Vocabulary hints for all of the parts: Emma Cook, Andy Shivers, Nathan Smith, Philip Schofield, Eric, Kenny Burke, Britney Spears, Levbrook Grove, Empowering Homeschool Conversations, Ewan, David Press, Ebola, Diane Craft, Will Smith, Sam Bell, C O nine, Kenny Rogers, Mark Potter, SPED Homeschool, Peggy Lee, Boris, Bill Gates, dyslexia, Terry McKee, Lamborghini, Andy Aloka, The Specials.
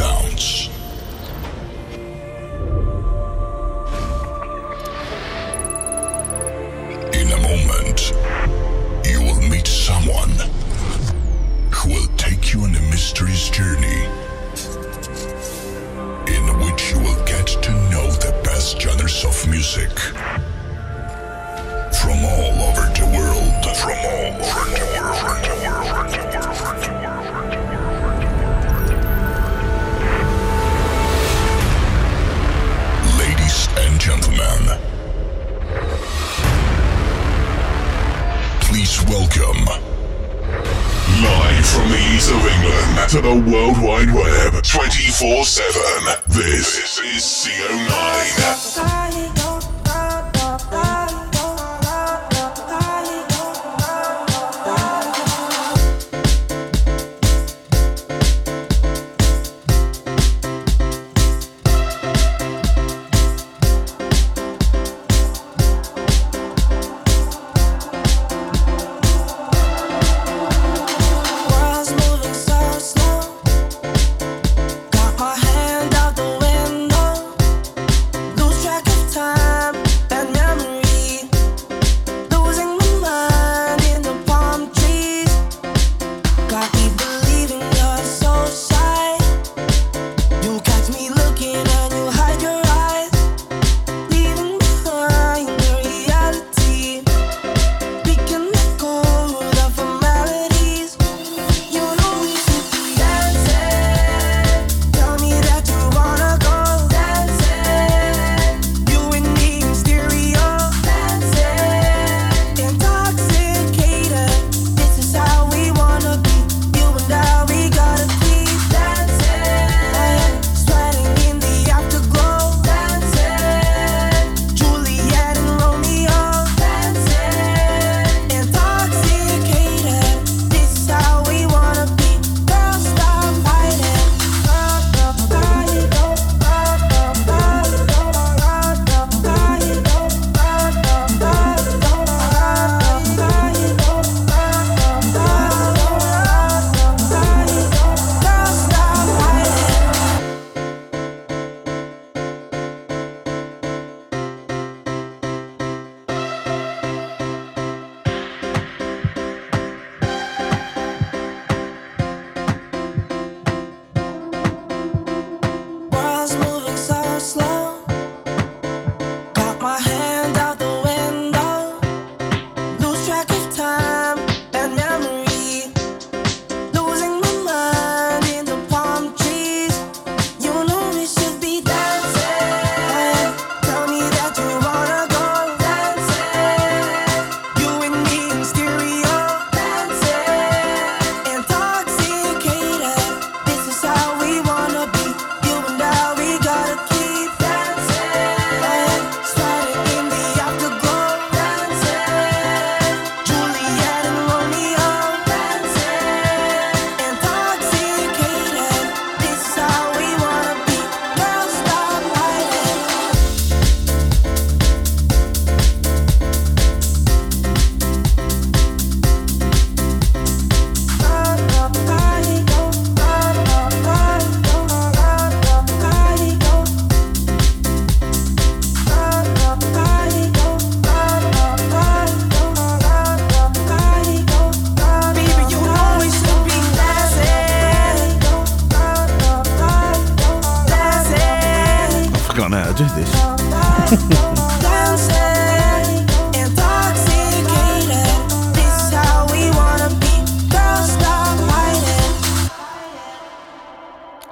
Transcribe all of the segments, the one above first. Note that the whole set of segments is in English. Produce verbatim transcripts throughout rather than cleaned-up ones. sounds. In a moment, you will meet someone who will take you on a mysterious journey in which you will get to know the best genres of music from all over the world, from all over the world, the world, the world, the world. And gentlemen, please welcome, live from the east of England to the World Wide Web, twenty-four seven, this is C O nine.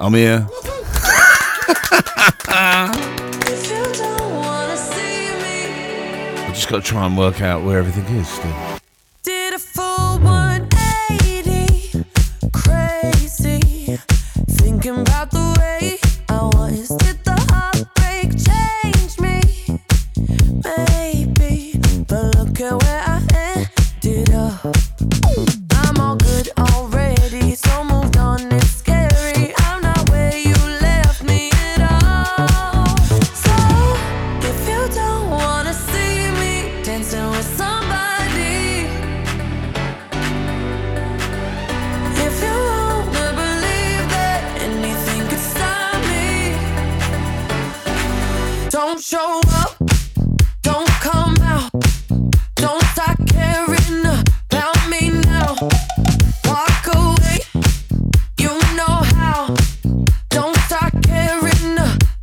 I'm here. I just got to try and work out where everything is still. Did a full one eighty, crazy, thinking about the way I was. Did the heartbreak change me? Maybe, but look at where I ended up. I'm all good already, so moved on. It's scary. show up, don't come out, don't start caring about me now. Walk away, you know how, don't start caring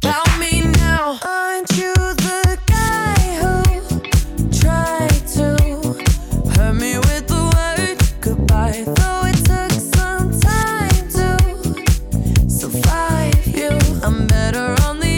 about me now. Aren't you the guy who tried to hurt me with the word goodbye? Though it took some time to survive you, I'm better on the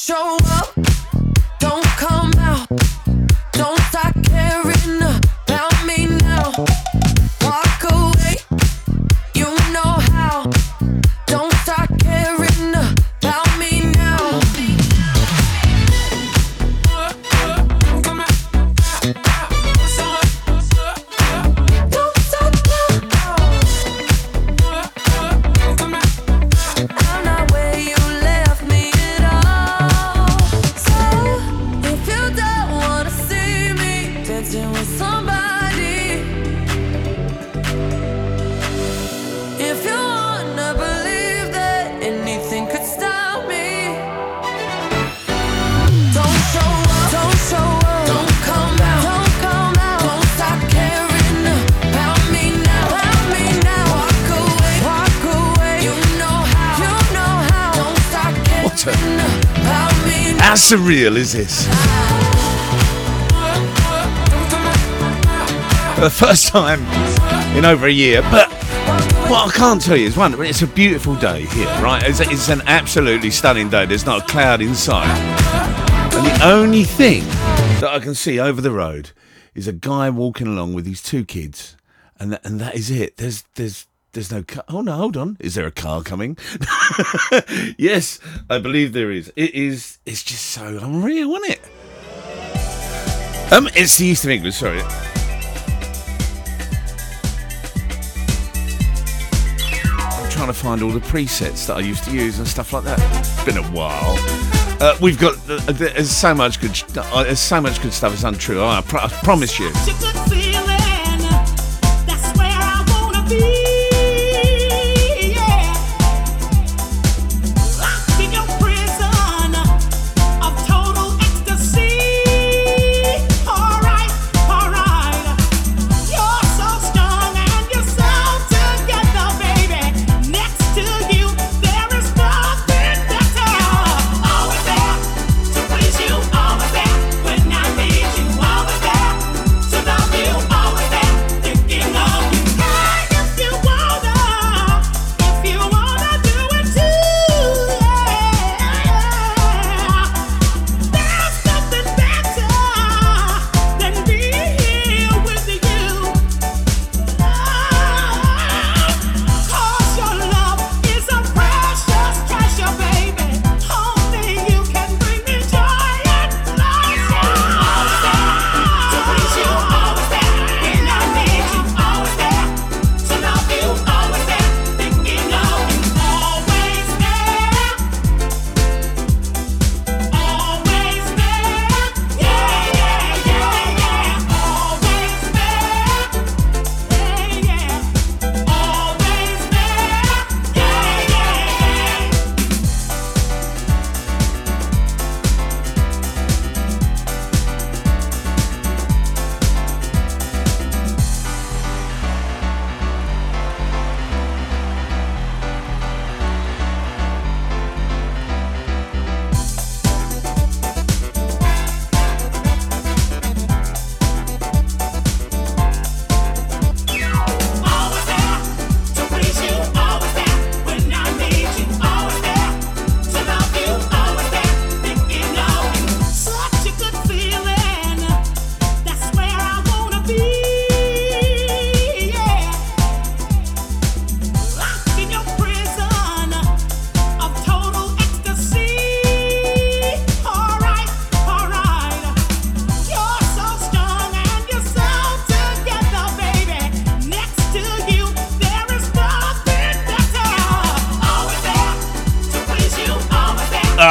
show up, don't come out, don't start caring about me now. Walk away, you know how, don't start caring about me now. Don't start caring. I'm not where you left me. With somebody, if you wanna believe that anything could stop me, don't show up, don't show up, don't come out, don't come out, don't stop caring about me now, about me now. Walk away, walk away, you know how, you know how, don't stop caring about me now. How surreal is this? For the first time in over a year, but what I can't tell you is one, it's a beautiful day here, right? It's, it's an absolutely stunning day. There's not a cloud in sight. And the only thing that I can see over the road is a guy walking along with his two kids, and that, and that is it. There's there's there's no car. Oh no, hold on. Is there a car coming? Yes, I believe there is. It is. It's just so unreal, isn't it? Um, it's the East of England. Sorry. Trying to find all the presets that I used to use and stuff like that. It's been a while. Uh, we've got uh, there's so much good. Uh, there's so much good stuff. It's untrue. I, pr- I promise you.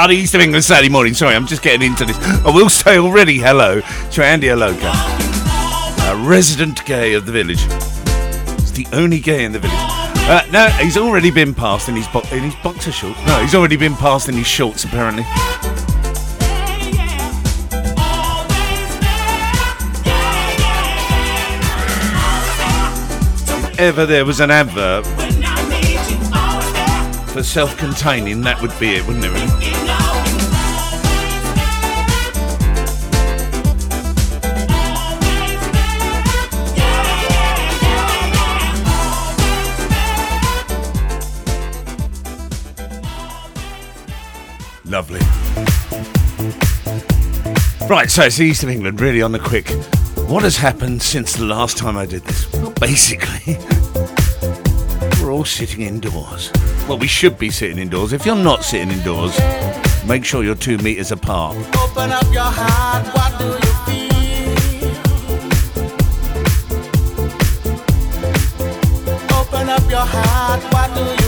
bloody East of England Saturday morning. Sorry, I'm just getting into this. I will say already hello to Andy Aloka, a resident gay of the village. He's the only gay in the village. Uh, no, he's already been passed in his, bo- in his boxer shorts. No, he's already been passed in his shorts, apparently. If ever there was an advert for self-containing, that would be it, wouldn't it, really? Lovely. Right, so it's the East of England, really on the quick. What has happened since the last time I did this? Well, basically, we're all sitting indoors. Well, we should be sitting indoors. If you're not sitting indoors, make sure you're two metres apart. Open up your heart, what do you feel? Open up your heart, what do you feel?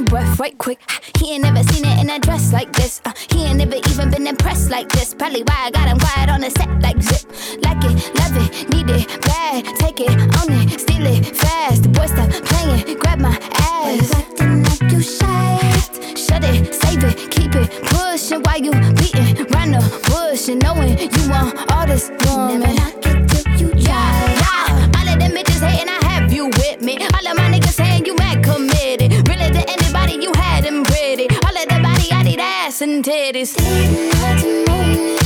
same breath right quick. He ain't never seen it in a dress like this. Uh, he ain't never even been impressed like this. Probably why I got him quiet on the set like zip. Like it, love it, need it, bad. Take it, own it, steal it, fast. The boy stop playing, grab my ass. Why you acting like you shy? Shut it, save it, keep it, pushing. Why you beating round the bush and knowing you want all this woman? Never knock it till you try. Yeah. All of them bitches hating, I have you with me. All of my niggas saying you mad committed. Really to anybody, you had them pretty. All of the body, I need ass and titties. Didn't have to know it.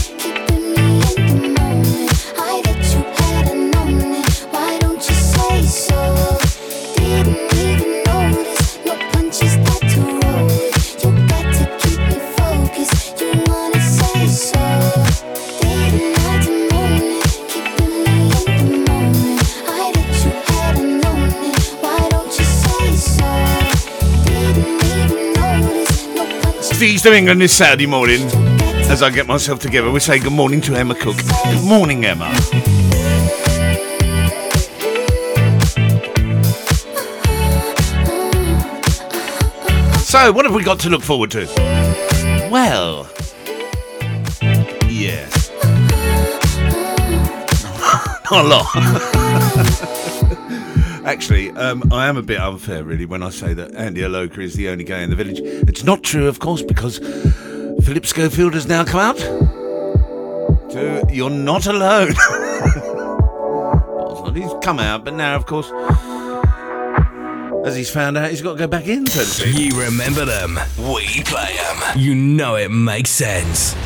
East of England this Saturday morning. As I get myself together, we say good morning to Emma Cook. Good morning, Emma. So, what have we got to look forward to? Well, yeah, not a lot. Actually, um, I am a bit unfair, really, when I say that Andy Aloka is the only gay in the village. It's not true, of course, because Philip Schofield has now come out to You're Not Alone. He's come out, but now, of course, as he's found out, he's got to go back in, so to speak. You remember them, we play them. You know it makes sense.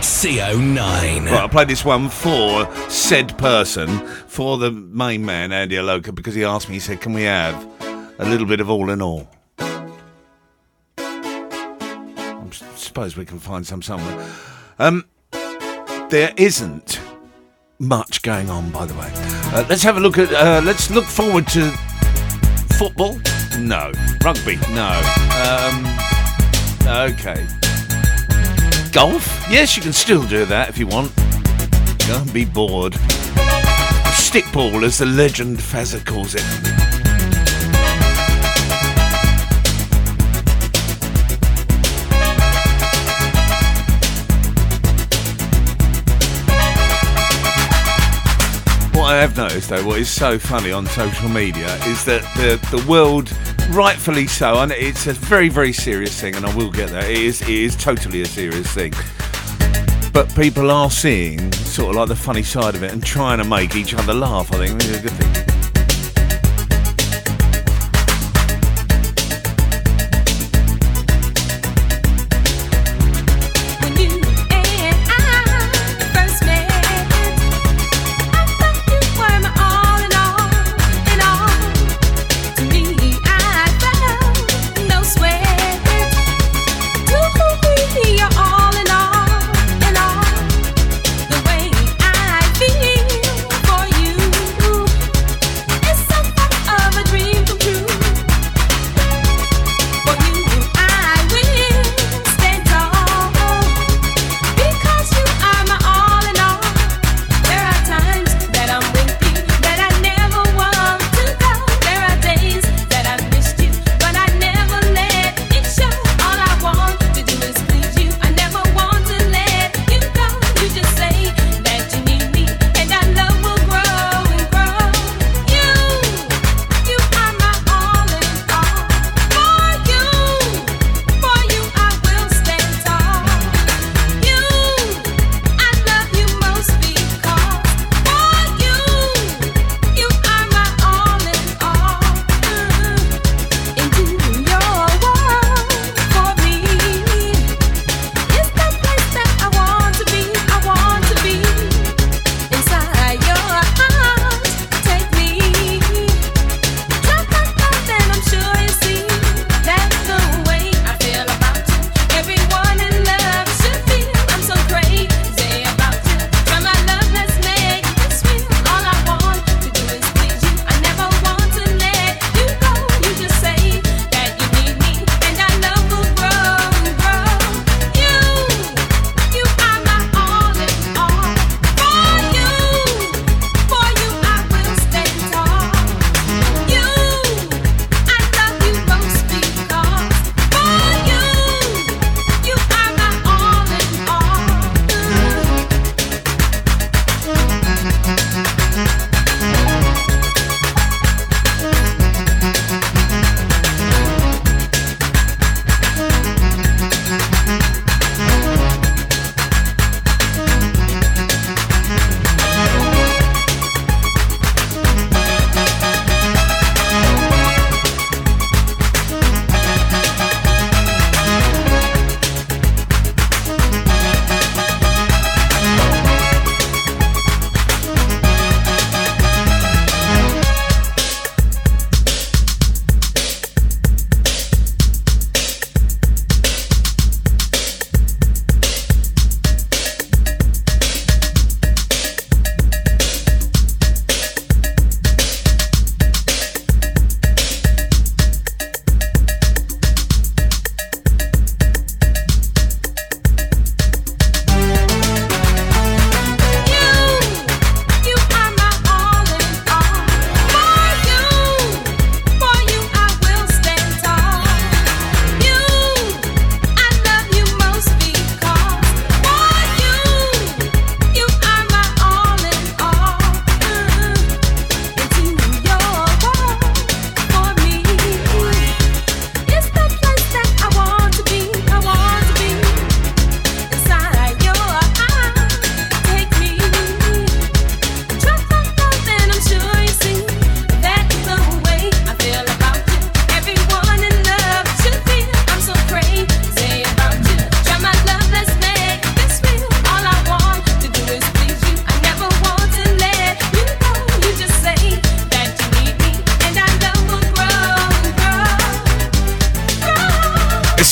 C O nine. Well, I played this one for said person, for the main man, Andy Aloka, because he asked me, he said, can we have a little bit of All in All? I suppose we can find some somewhere. Um, there isn't much going on, by the way. Uh, let's have a look at, uh, let's look forward to football. No. Rugby. No. Um, okay. Golf? Yes, you can still do that if you want. Don't be bored. Stickball, as the legend Fazza calls it. What I have noticed, though, what is so funny on social media is that the, the world, rightfully so, and it's a very, very serious thing, and I will get there. It is, it is totally a serious thing. But people are seeing sort of like the funny side of it and trying to make each other laugh. I think it's a good thing.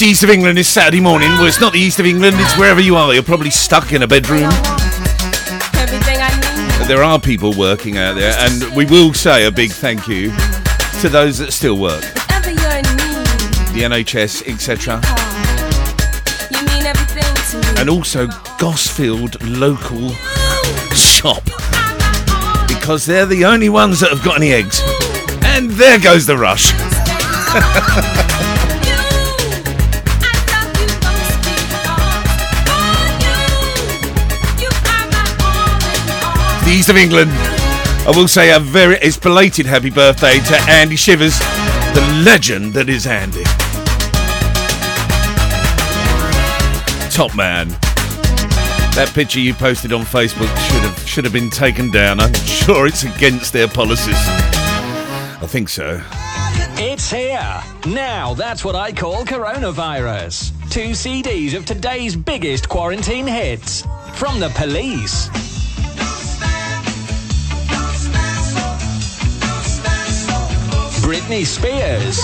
It's East of England, it's Saturday morning. Well, it's not the East of England, it's wherever you are. You're probably stuck in a bedroom. Everything I need. But there are people working out there, and we will say a big thank you to those that still work. Whatever you need. The N H S, et cetera. You mean everything to me. And also Gosfield local shop. Because they're the only ones that have got any eggs. And there goes the rush. The East of England. I will say a very it's belated happy birthday to Andy Shivers, the legend that is Andy. Top man. That picture you posted on Facebook should have should have been taken down. I'm sure it's against their policies. I think so. It's here. Now that's what I call coronavirus. Two C Ds of today's biggest quarantine hits. From the Police. Britney Spears.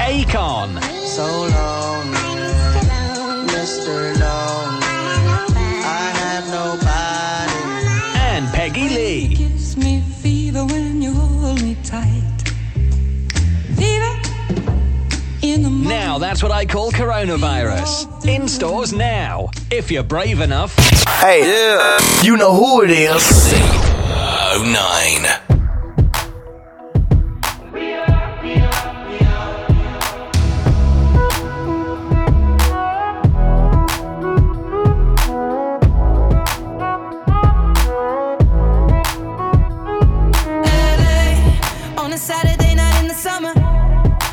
Akon. So long, Mister Long. I have nobody. And Peggy Lee. Gives me fever when you hold me tight. Now that's what I call coronavirus. In stores now, if you're brave enough. Hey, yeah. You know who it is. C oh nine. L A on a Saturday night in the summer.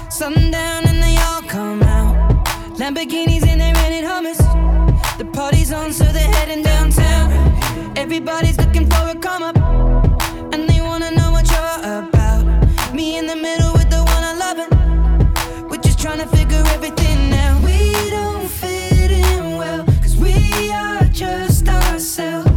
Sundown and they all come out. Lamborghinis and they rented hummus. The party's on, so they're heading downtown. Everybody's looking for a come up, and they wanna know what you're about. Me in the middle with the one I lovin'. We're just trying to figure everything out. We don't fit in well, cause we are just ourselves.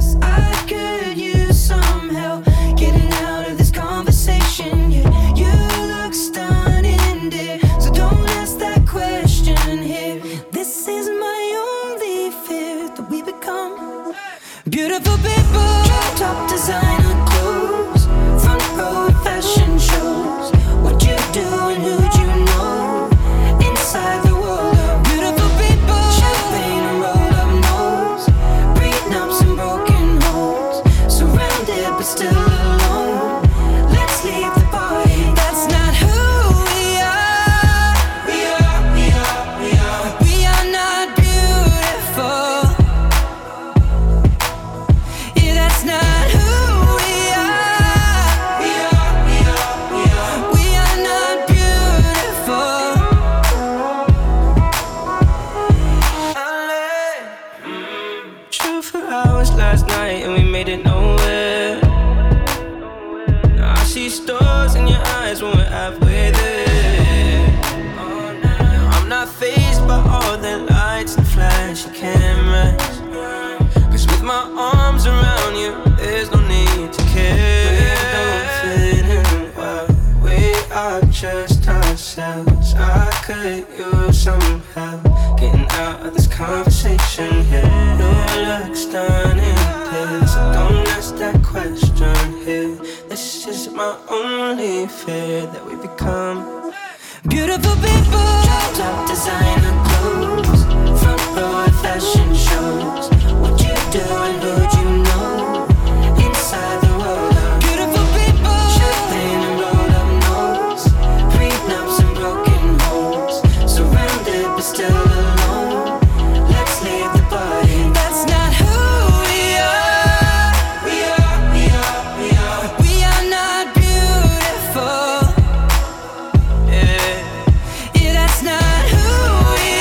Beautiful people, top designer clothes, front row fashion shows. What you do and who'd you know inside the world of beautiful people. Champagne and roll up nose, breakups and broken holes, surrounded but still alone. Let's leave the party. That's not who we are. We are, we are, we are. We are not beautiful. Could you somehow getting out of this conversation here? No looks done in this, so don't ask that question here. This is my only fear, that we become beautiful people. Top designer clothes, front row fashion shows. What you do and who'd you know inside the world. Not who we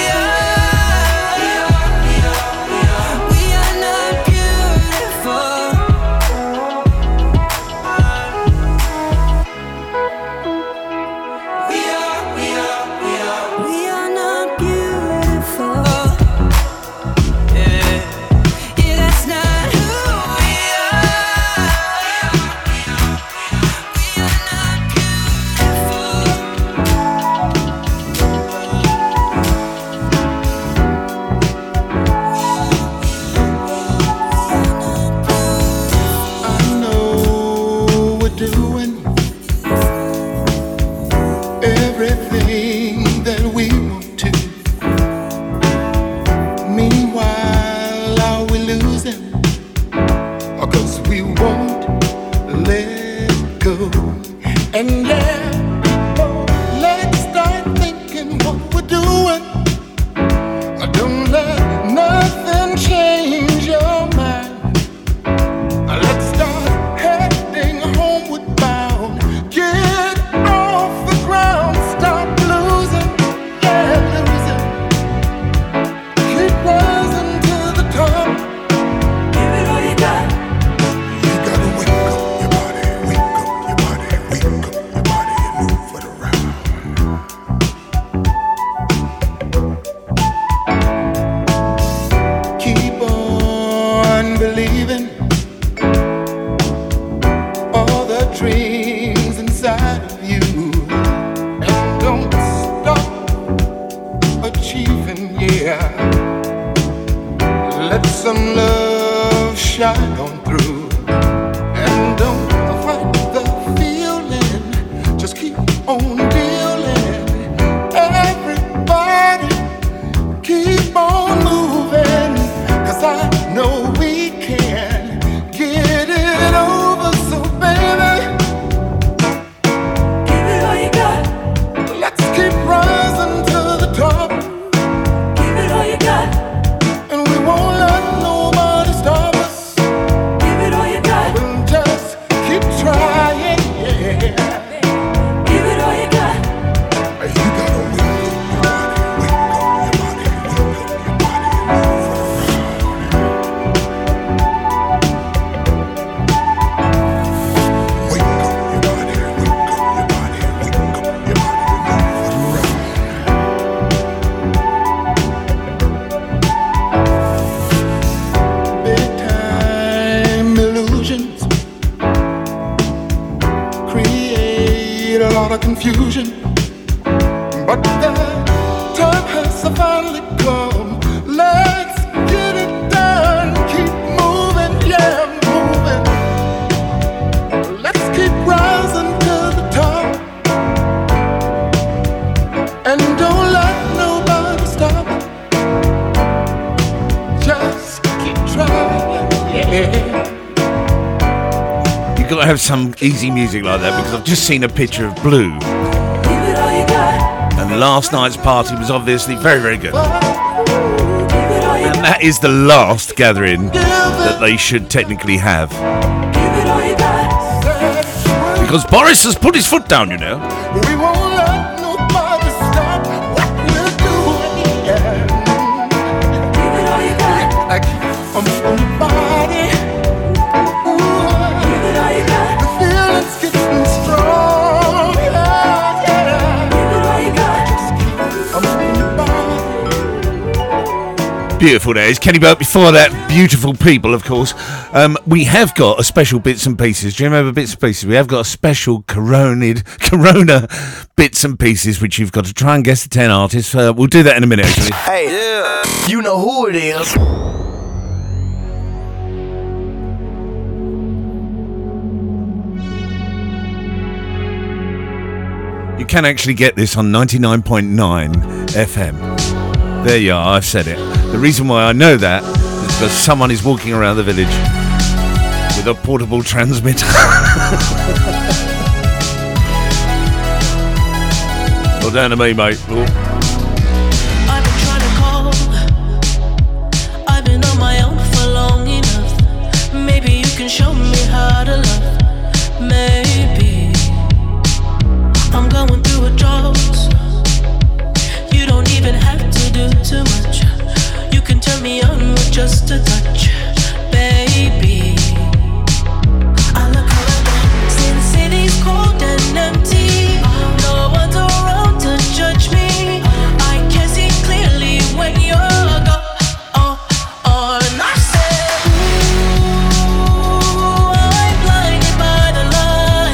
Some easy music like that, because I've just seen a picture of Blue, and last night's party was obviously very, very good. And that is the last gathering that they should technically have, because Boris has put his foot down, you know. Beautiful days. Kenny Burke before that. Beautiful people, of course. Um, we have got a special bits and pieces. Do you remember bits and pieces? We have got a special coronid, corona bits and pieces, which you've got to try and guess the ten artists. Uh, we'll do that in a minute, actually. Hey, yeah. You know who it is. You can actually get this on ninety-nine point nine F M. There you are. I've said it. The reason why I know that is because someone is walking around the village with a portable transmitter. Well, down to me, mate. Oh. Just a touch, baby. I look around, since city's cold and empty, no one's around to judge me. I can see clearly when you're gone. And I said, ooh, I'm blinded by the love.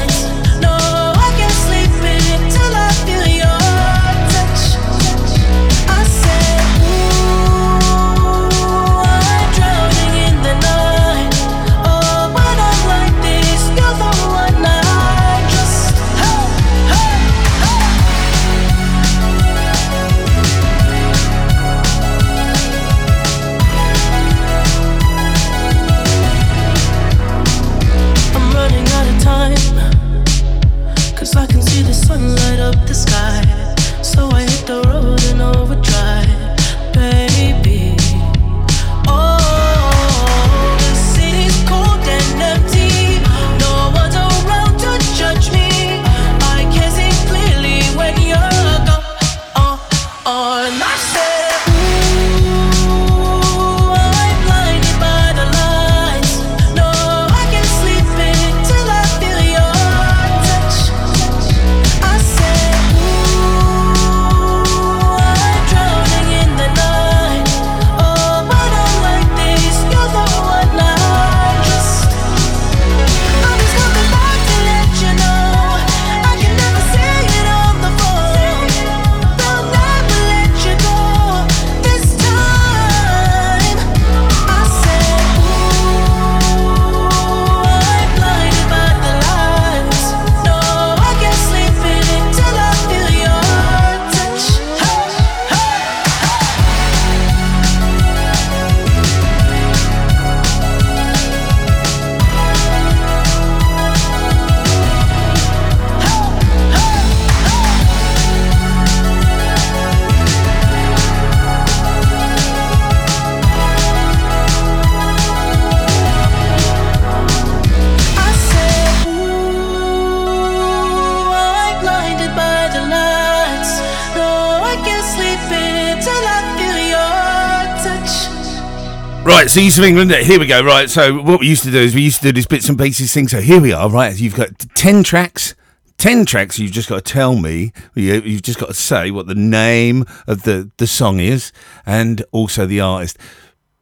Right, so East of England, here we go, right, so what we used to do is we used to do this bits and pieces thing, so here we are, right, you've got ten tracks, ten tracks, you've just got to tell me, you've just got to say what the name of the, the song is, and also the artist,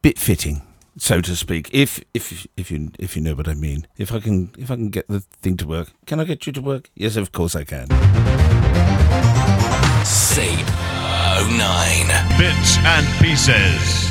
bit fitting, so to speak, if if if you if you know what I mean, if I can if I can get the thing to work, can I get you to work? Yes, of course I can. Save oh nine. Bits and Pieces.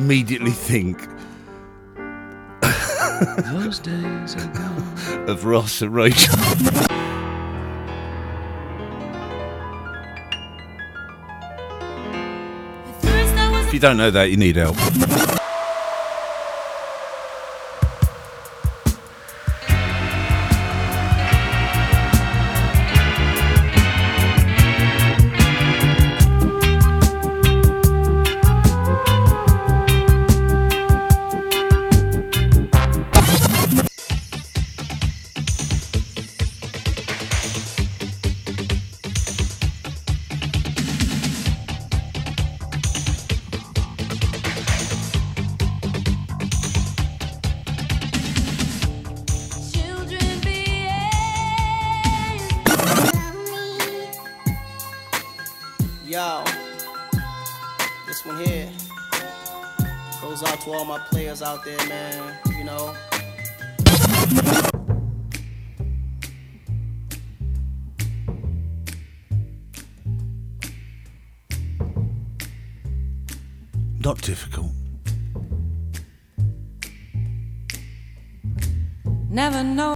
Immediately think those days are gone. Of Ross and Rachel. If you don't know that, you need help. Out there, man, you know. Not difficult. Never know.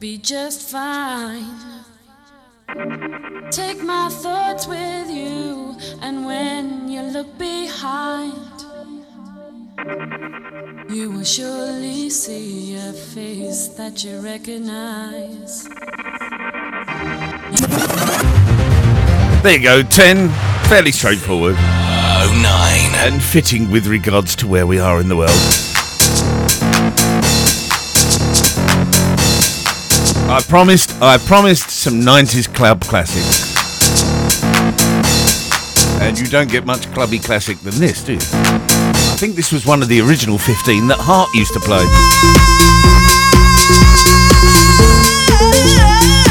Be just fine. Take my thoughts with you, and when you look behind, you will surely see a face that you recognize. There you go, ten, fairly straightforward. Oh, nine. And fitting with regards to where we are in the world. I promised, I promised some nineties club classics. And you don't get much clubby classic than this, do you? I think this was one of the original fifteen that Hart used to play. What I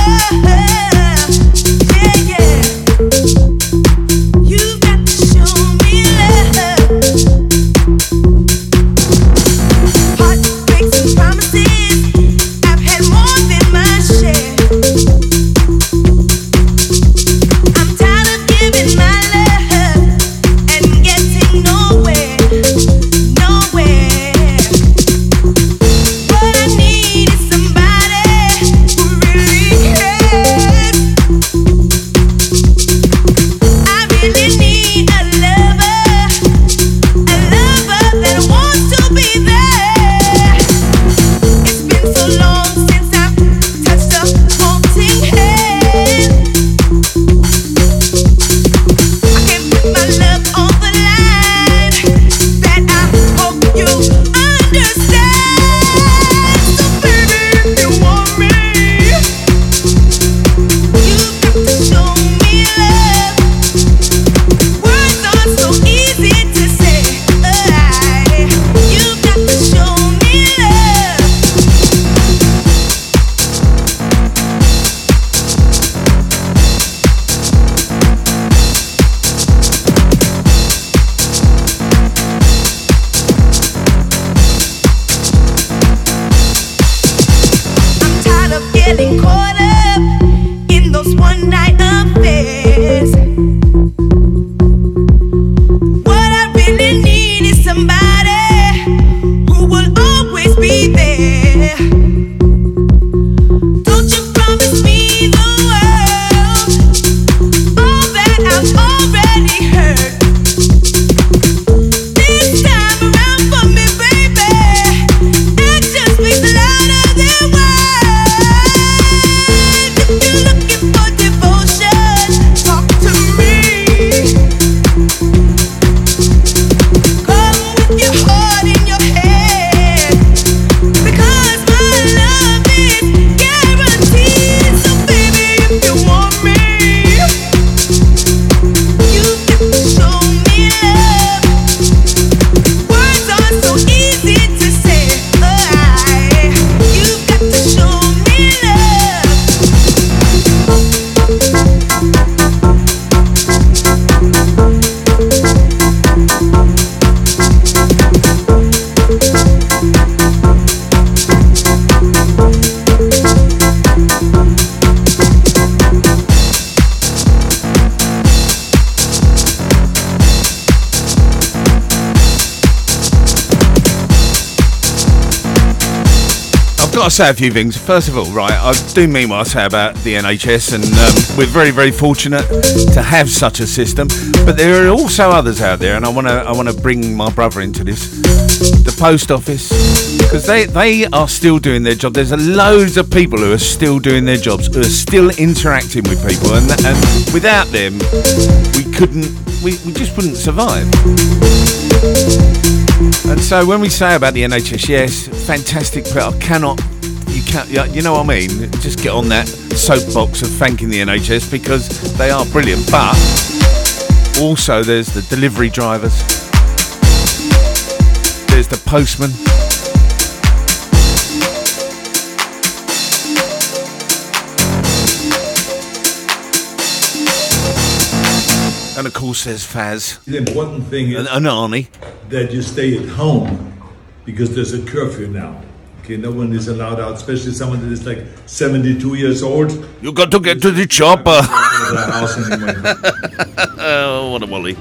need. got to say a few things. First of all, right, I do mean what I say about the N H S, and um, we're very, very fortunate to have such a system. But there are also others out there, and I want to, I want to bring my brother into this. The post office, because they, they are still doing their job. There's loads of people who are still doing their jobs, who are still interacting with people, and, and without them, we couldn't, we, we just wouldn't survive. And so when we say about the N H S, yes, fantastic, but I cannot, you can't, you know what I mean? Just get on that soapbox of thanking the N H S, because they are brilliant. But also there's the delivery drivers, there's the postman, and of course there's Faz. The important thing is and Arnie, that you stay at home, because there's a curfew now. Okay, no one is allowed out, especially someone that is like seventy-two years old. You got to get to the chopper. Oh, what a molly.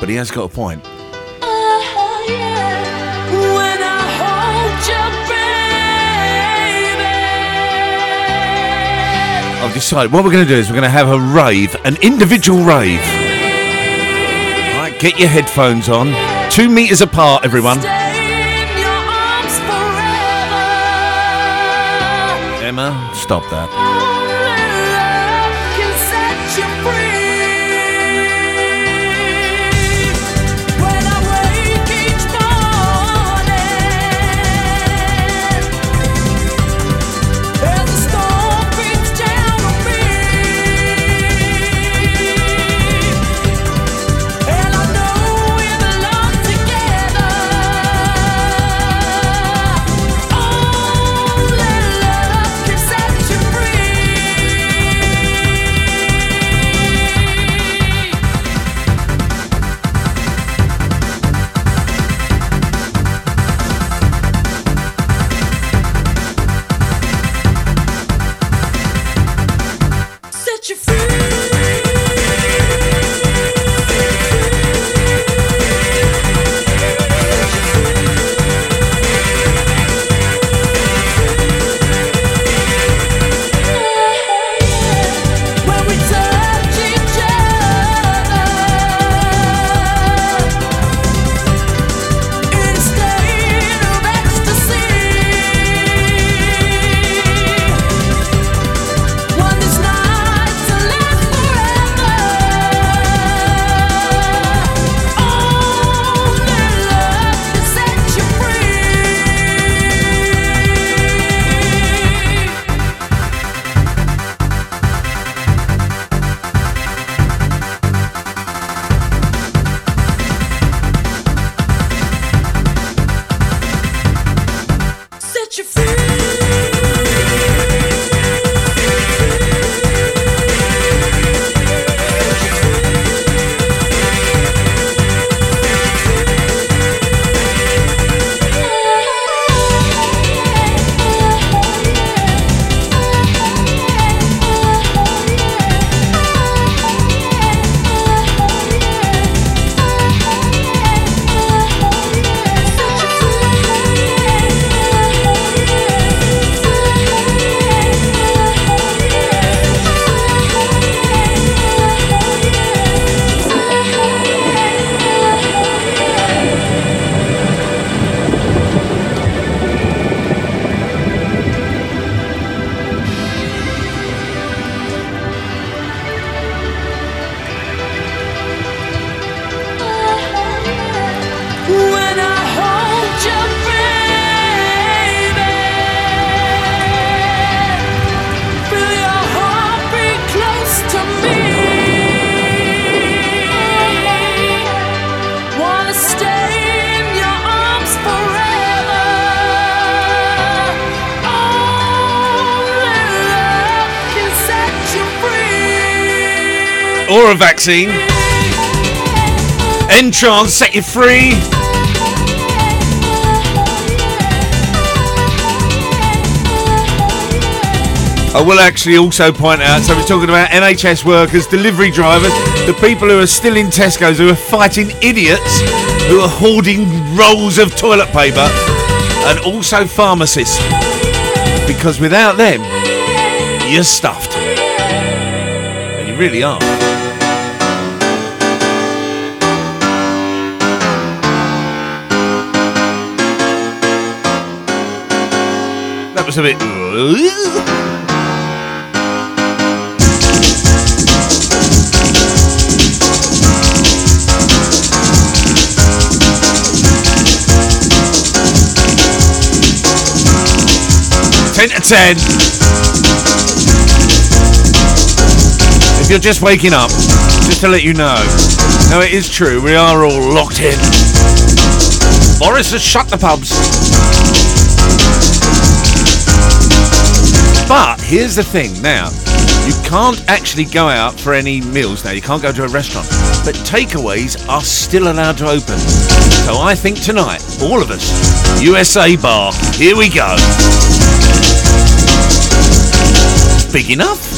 But he has got a point. Oh, yeah. When I hold your breath. I've decided what we're going to do is we're going to have a rave, an individual rave. Right, get your headphones on. Two meters apart, everyone. Emma, stop that. A vaccine. Entrance set you free. I will actually also point out, so we're talking about N H S workers, delivery drivers, the people who are still in Tesco's who are fighting idiots who are hoarding rolls of toilet paper, and also pharmacists, because without them, you're stuffed. And you really are. That was a bit... ten to ten. If you're just waking up, just to let you know, no, it is true, we are all locked in. Boris has shut the pubs. But here's the thing now, you can't actually go out for any meals now, you can't go to a restaurant, but takeaways are still allowed to open. So I think tonight, all of us, U S A Bar, here we go. Big enough.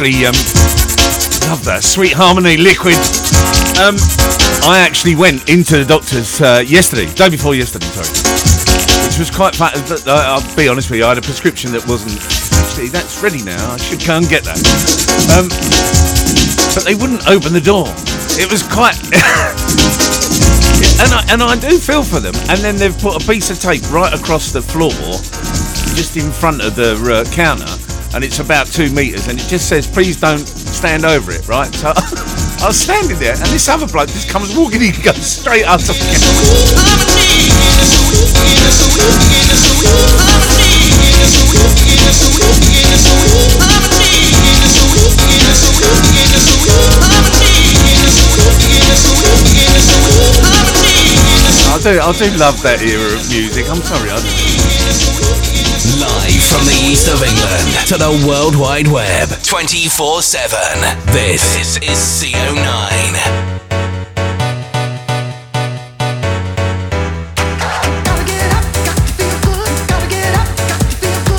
Um, love that sweet harmony liquid. Um, I actually went into the doctor's uh, yesterday, day before yesterday, sorry, which was quite fun. I'll be honest with you, I had a prescription that wasn't actually that's ready now. I should go and get that. Um, but they wouldn't open the door. It was quite, and I, and I do feel for them. And then they've put a piece of tape right across the floor, just in front of the uh, counter. And it's about two metres, and it just says, please don't stand over it, right? So I was standing there, and this other bloke just comes walking in and goes straight up. I do, I do love that era of music. I'm sorry, I do. Live from the east of England to the World Wide Web, twenty-four seven. This is C O nine.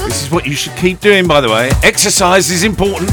This is what you should keep doing, by the way. Exercise is important.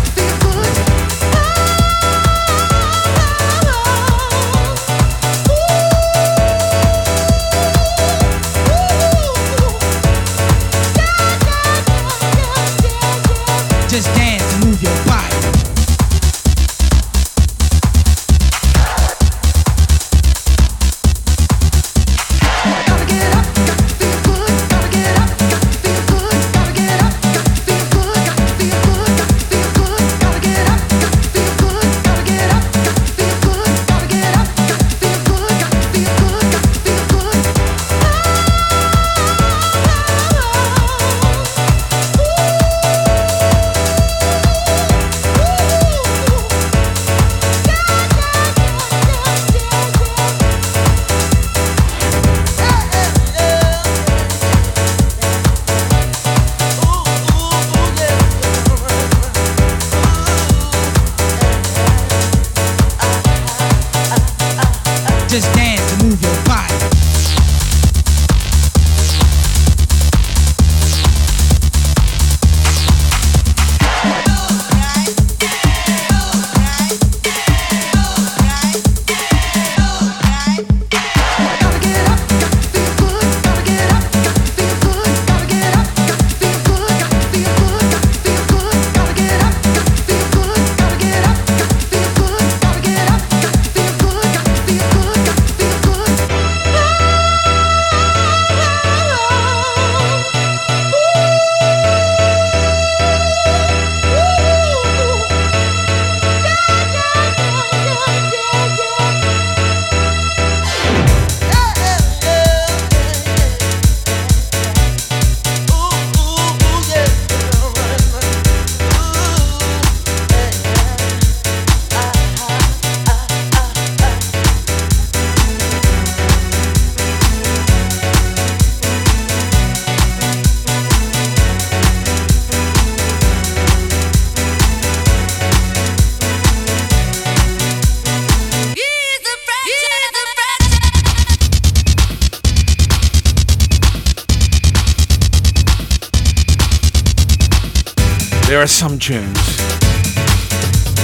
There are some tunes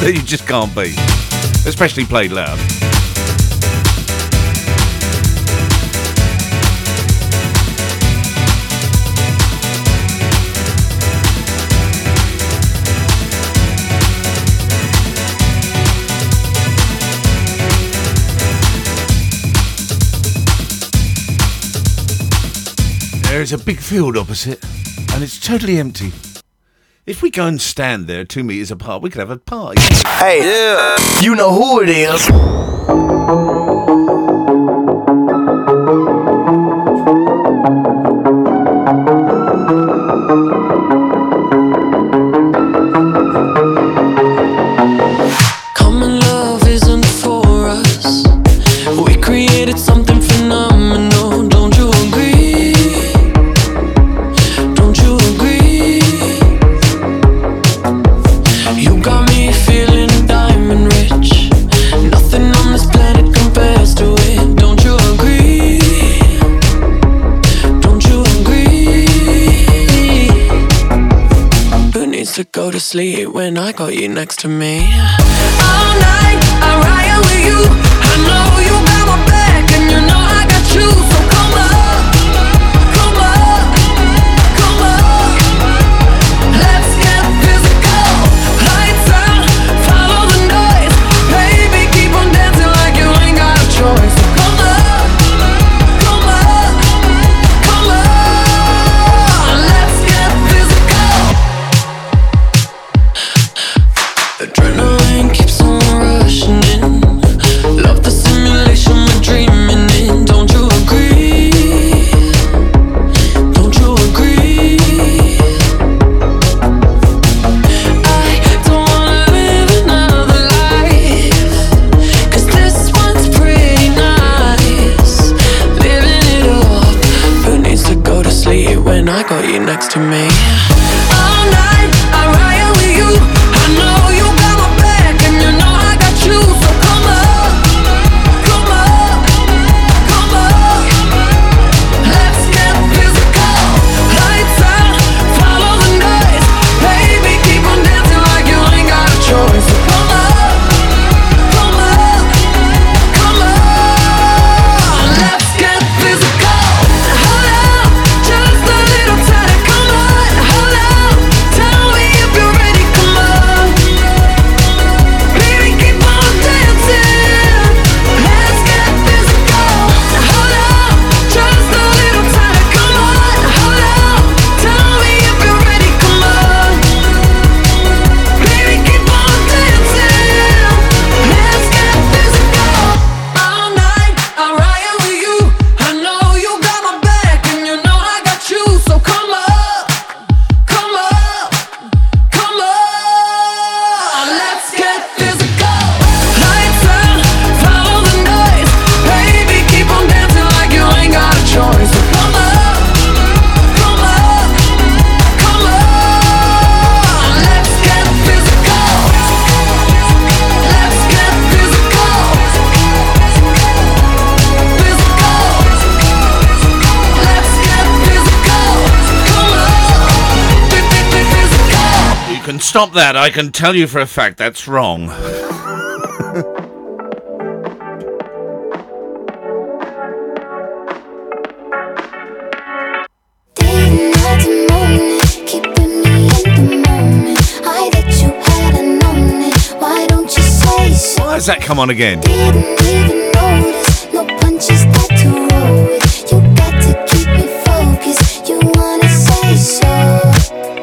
that you just can't beat, especially played loud. There is a big field opposite, and it's totally empty. If we go and stand there two metres apart, we could have a party. Hey, yeah. You know who it is. Common love isn't for us. We created something phenomenal. Don't you agree? To go to sleep when I got you next to me. All night I riot with you. I know you got my back, and you know I got you. So come up, come up, come up. Let's get physical. Lights out, follow the noise. Baby, keep on dancing like you ain't got a choice. So come up, come up, come up. Let's get physical. Adrenaline keeps on rushing in. Love the simulation we're dreaming in. Don't you agree? Don't you agree? I don't wanna live another life, 'cause this one's pretty nice. Living it up. Who needs to go to sleep when I got you next to me? All night I riot with you. I know you got my back, and you know I got you. So come up, come up, come up. Let's get physical. Lights out, follow the noise. Baby, keep on dancing like you ain't got a choice. So come up, come up, come up. Let's get physical. Hold up, just a little tighter. Come on, hold up. Tell me if you're ready. Come on, baby, keep on dancing. Let's get physical. Hold up, just a little tighter. Come on, hold up. Tell me if you're ready. Come on, baby, keep on dancing. Let's get physical. All night I riot with you. I know you got my back, and you know I got you. So come up, come up, come on. Let's get physical. Lights out, follow the noise. Baby, keep on dancing like you ain't got a choice. So come up, come up, come up. Let's get physical. Let's get physical. Physical. Let's get physical. Come on. Physical. You can stop that. I can tell you for a fact that's wrong. Didn't have the moment, keeping me in the moment. I bet you hadn't known it. Why don't you say so? Why does that come on again? Didn't even notice, no punches that to roll with. You got to keep me focused. You wanna say so?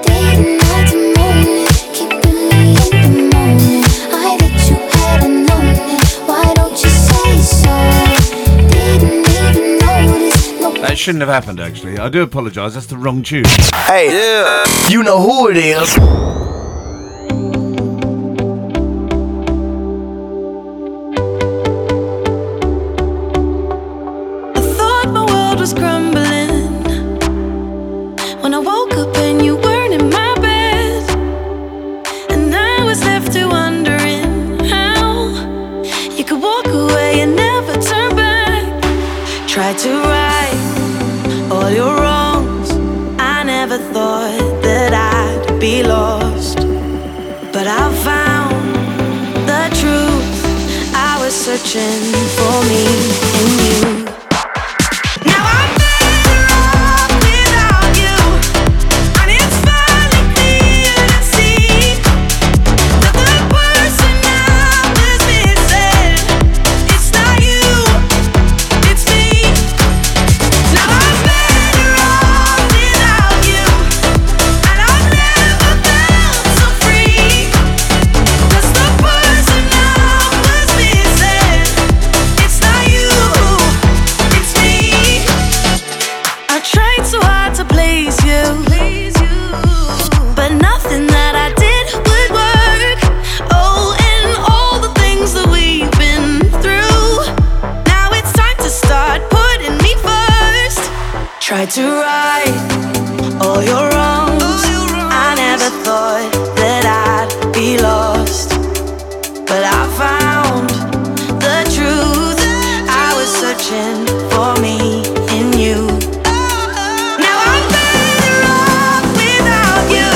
Didn't have the moment, keeping me in the moment. I bet you hadn't known it. Why don't you say so? Didn't even notice, no. That shouldn't have happened, actually. I do apologise. That's the wrong tune. Hey, yeah. You know who it is. I thought my world was crumbling when I woke up and you weren't in my bed, and I was left to wondering how you could walk away and never turn back. Tried to right all your wrongs. I never thought that I'd be lost. searching for me and you. To right all your wrongs, all your wrongs. I never thought that I'd be lost, but I found the truth. I was searching for me in you. Now I'm better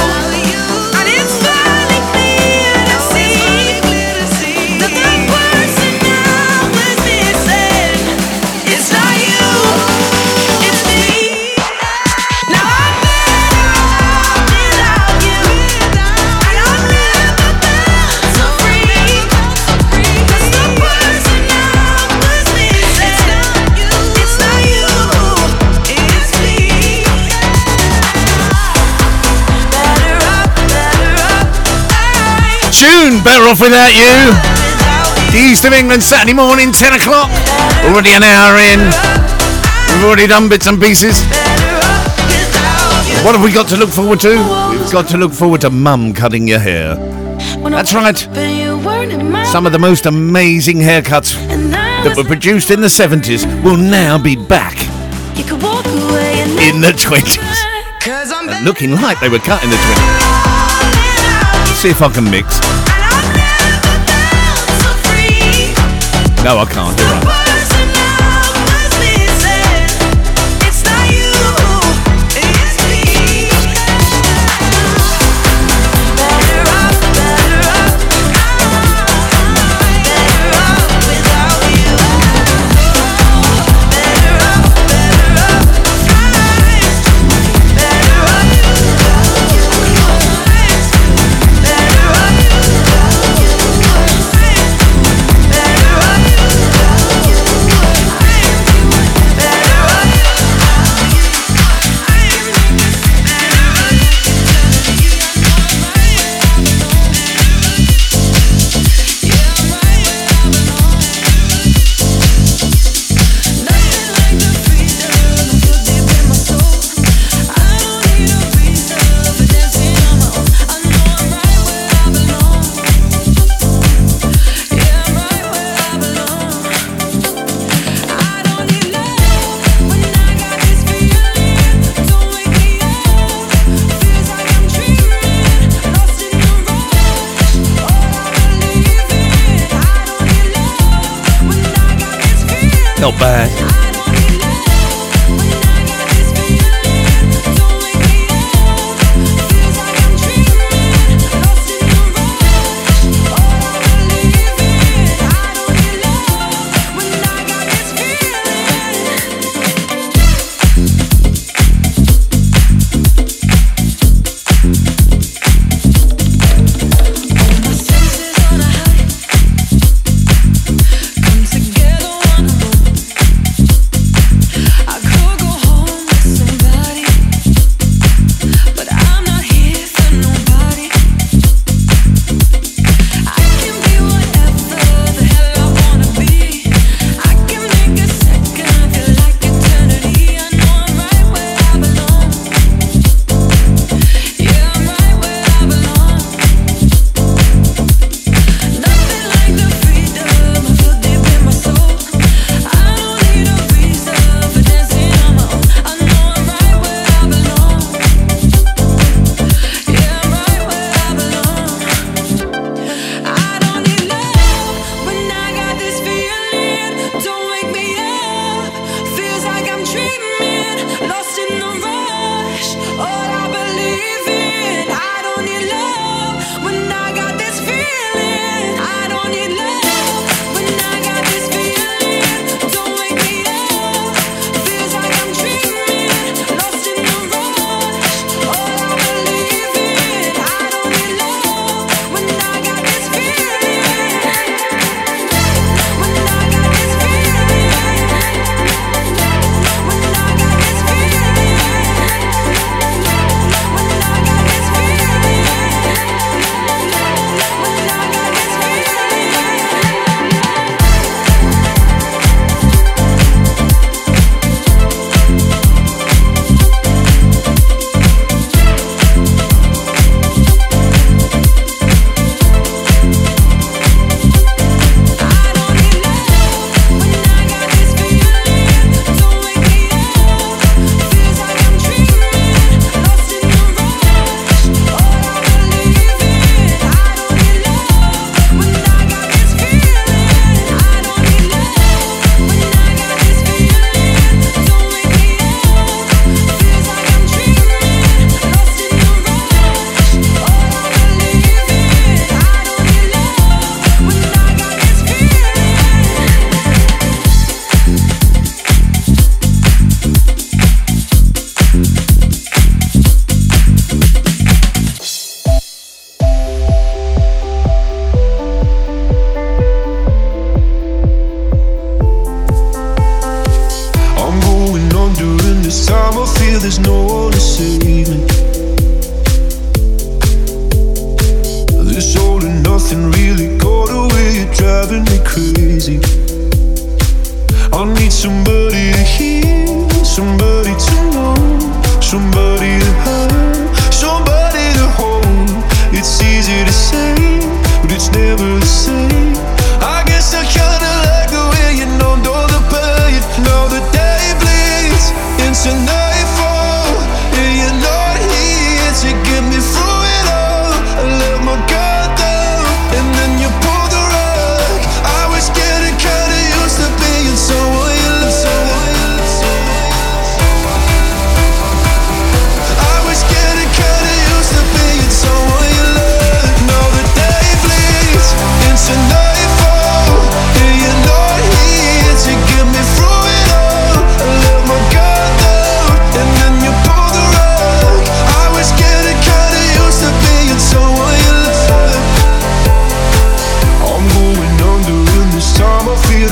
off without you, and it's finally clear to see that the person I was missing is not you. Better off without you. The East of England Saturday morning, ten o'clock. Already an hour in. We've already done bits and pieces. What have we got to look forward to? We've got to look forward to Mum cutting your hair. That's right. Some of the most amazing haircuts that were produced in the seventies will now be back in the twenties. And looking like they were cut in the twenties. Let's see if I can mix. No, I can't, you're right. Not bad. Somebody to hear, somebody to know, somebody to have, somebody to hold. It's easy to say, but it's never the same. I guess I kinda like the way you know, know the pain. Now the day bleeds into nightfall, and you're not here to get me through it all. I let my guard down, and then you pull the rug. I was getting kinda used to being someone.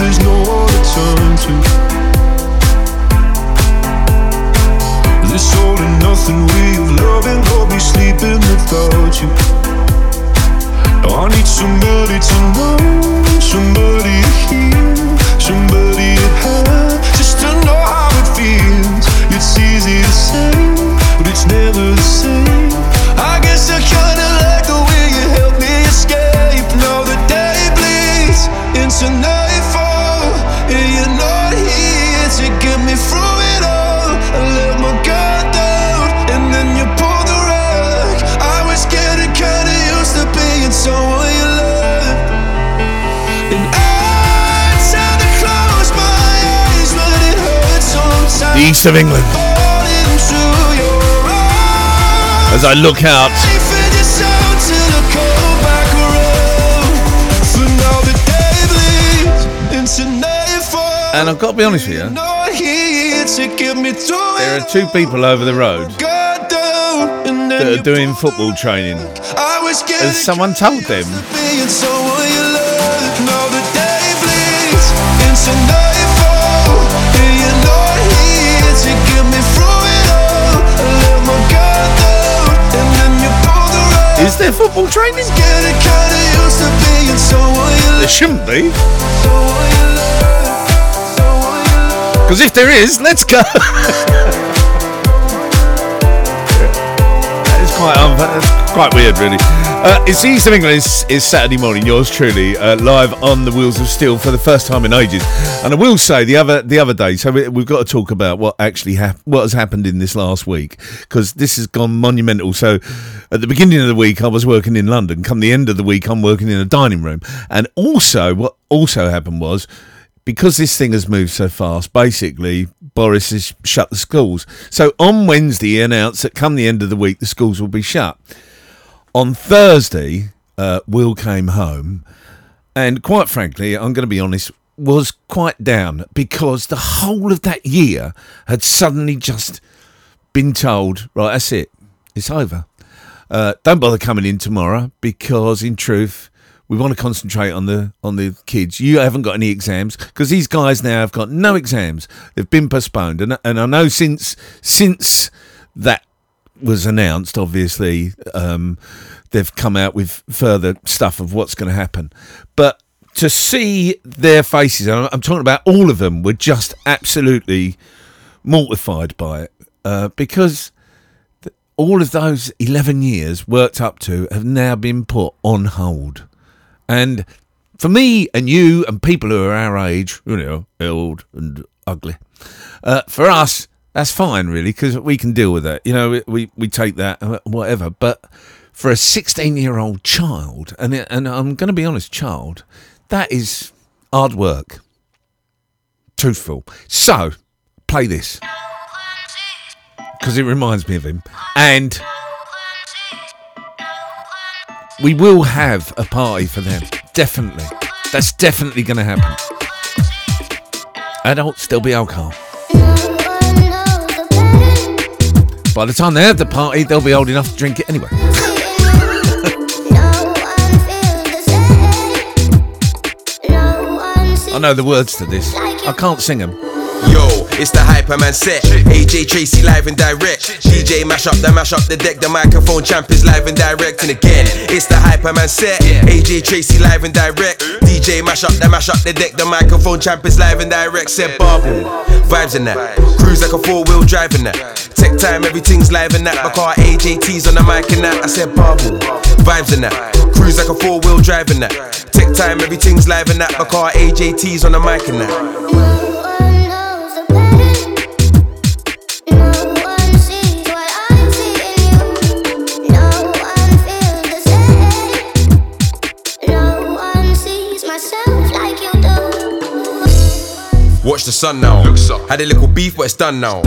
There's no one to turn to. This all and nothing way of loving, I'll be sleeping without you. Now I need somebody to know, somebody to hear, somebody to have, just to know how it feels. It's easy to say, but it's never the same. I guess I kinda like the way you help me escape. Now the day bleeds into night. The east of England. As I look out and I've got to be honest with you, there are two people over the road that are doing football training. Has someone told them? Is there football training? There shouldn't be. Because if there is, let's go. That is quite um, that's quite weird, really. Uh, it's the East of England. It's, it's Saturday morning. Yours truly, uh, live on the Wheels of Steel for the first time in ages. And I will say the other the other day. So we, we've got to talk about what actually hap- what has happened in this last week, because this has gone monumental. So at the beginning of the week, I was working in London. Come the end of the week, I'm working in a dining room. And also, what also happened was, because this thing has moved so fast, basically, Boris has shut the schools. So on Wednesday, he announced that come the end of the week, the schools will be shut. On Thursday, uh, Will came home and, quite frankly, I'm going to be honest, was quite down, because the whole of that year had suddenly just been told, right, that's it, it's over. Uh, don't bother coming in tomorrow, because, in truth, we want to concentrate on the on the kids. You haven't got any exams, because these guys now have got no exams. They've been postponed. And, and I know since since that was announced, obviously, um, they've come out with further stuff of what's going to happen. But to see their faces, and I'm talking about all of them, were just absolutely mortified by it, uh, because th- all of those eleven years worked up to have now been put on hold. And for me and you and people who are our age, you know, old and ugly, uh, for us, that's fine, really, because we can deal with that. You know, we, we take that, whatever. But for a sixteen-year-old child, and and I'm going to be honest, child, that is hard work. Truthful. So, play this, because it reminds me of him. And we will have a party for them. Definitely. That's definitely going to happen. Adults, there'll be alcohol. By the time they have the party, they'll be old enough to drink it anyway. I know the words to this. I can't sing them. Yo, It's the Hyperman set. A J Tracy live and direct. D J mash up the mash up the deck. The microphone champ is live and direct. And again, it's the Hyperman set. A J Tracy live and direct. D J mash up the mash up the deck. The microphone champ is live and direct. Said bubble vibes in that. Cruise like a four wheel drive in that. Tech time, everything's live in that. My car A J T's on the mic in that. I said bubble vibes in that. Cruise like a four wheel drive in that. Tech time, everything's live in that. My car A J T's on the mic in that. Watch the sun now. Had a little beef, but it's done now.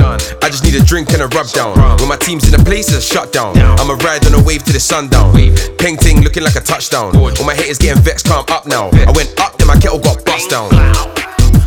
I just need a drink and a rub down. When my team's in a place, it's shut down. I'ma ride on a wave to the sundown. Peng ting looking like a touchdown. All my haters getting vexed, calm up now. I went up, then my kettle got bust down.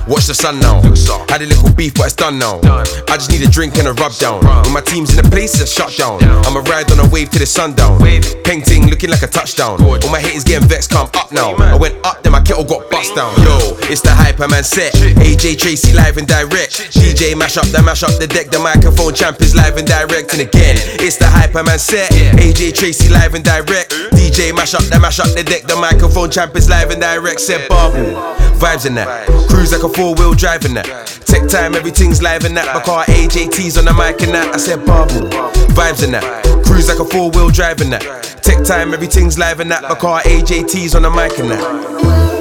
Watch the sun now. Had a little beef, but it's done now. I just need a drink and a rub down. When my team's in a place, it's shut down. I'ma ride on a wave to the sundown. Peng ting looking like a touchdown. All my haters getting vexed, calm up now. I went up, then my kettle got bust down. Yo, it's the Hyperman set. A J Tracy live and direct. D J mash up the mash up the deck. The microphone champ is live and direct. And again, it's the Hyperman set. A J Tracy live and direct. D J mash up the mash up the deck. The microphone champ is live and direct. Said bubble vibes in that. Cruise like a four-wheel drive in that. Tech time, everything's live in that. My car A J T's on the mic in that. I said bubble vibes in that. Cruise like a four-wheel drive in that. Tech time, everything's live in that. My car A J T's on the mic in that.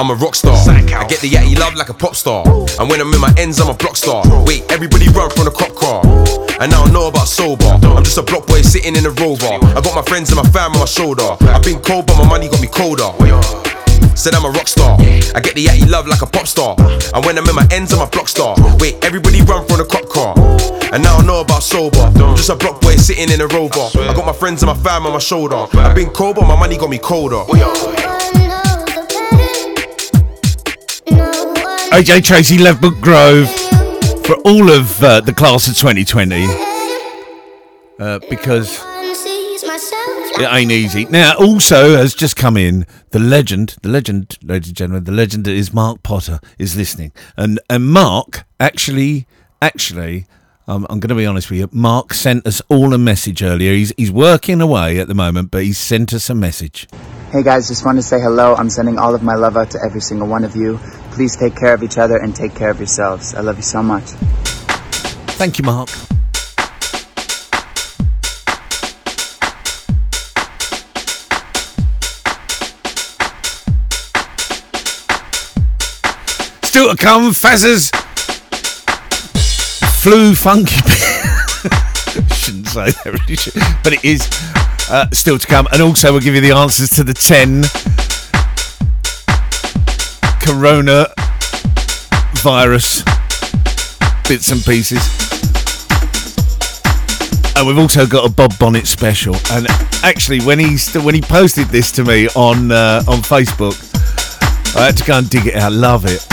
I'm a rock star. I get the yatty love like a pop star. And when I'm in my ends, I'm a block star. Wait, everybody run from the cop car. And I don't know about sober. I'm just a block boy sitting in a Rover. I got my friends and my fam on my shoulder. I've been cold, but my money got me colder. Said I'm a rock star. I get the yatty love like a pop star. And when I'm in my ends, I'm a block star. Wait, everybody run from the cop car. And I don't know about sober. I'm just a block boy sitting in a Rover. I got my friends and my fam on my shoulder. I've been cold, but my money got me colder. A J Tracy, Levbrook Grove, for all of uh, the class of twenty twenty, uh, because it ain't easy. Now, also has just come in the legend, the legend, ladies and gentlemen, the legend is Mark Potter is listening, and and Mark actually, actually, um, I'm going to be honest with you, Mark sent us all a message earlier. He's he's working away at the moment, but he sent us a message. Hey guys, just want to say hello. I'm sending all of my love out to every single one of you. Please take care of each other and take care of yourselves. I love you so much. Thank you, Mark. Still to come, Fazzers. Flu funky. Shouldn't say that, really should. But it is uh, still to come. And also, we'll give you the answers to the ten Corona virus bits and pieces, and we've also got a Bob Bonnet special. And actually, when he st- when he posted this to me on uh, on Facebook, I had to go and dig it out. Love it.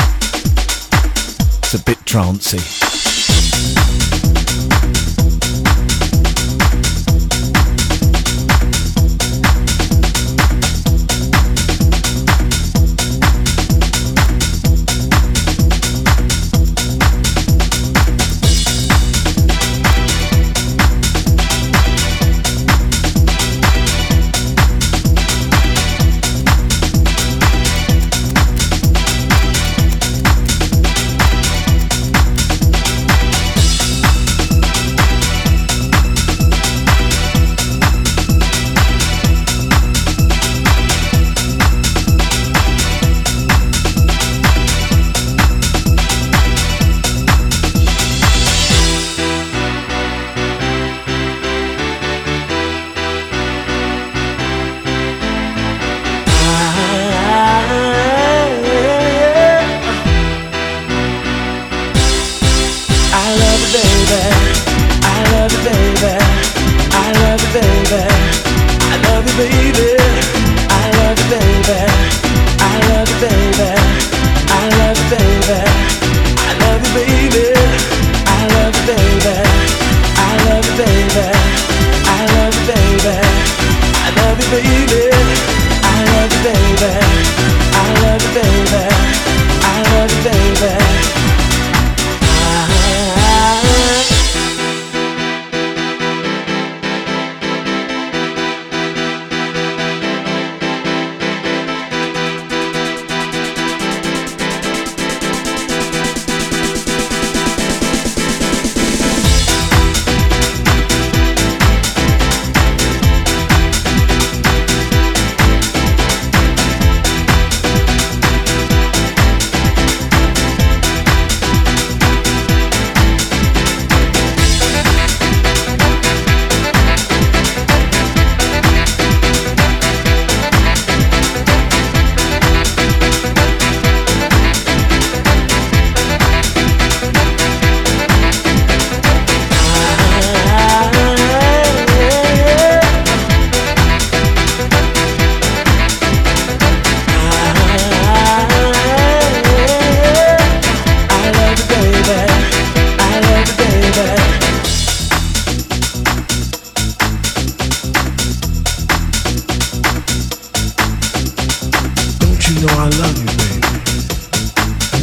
It's a bit trancey. I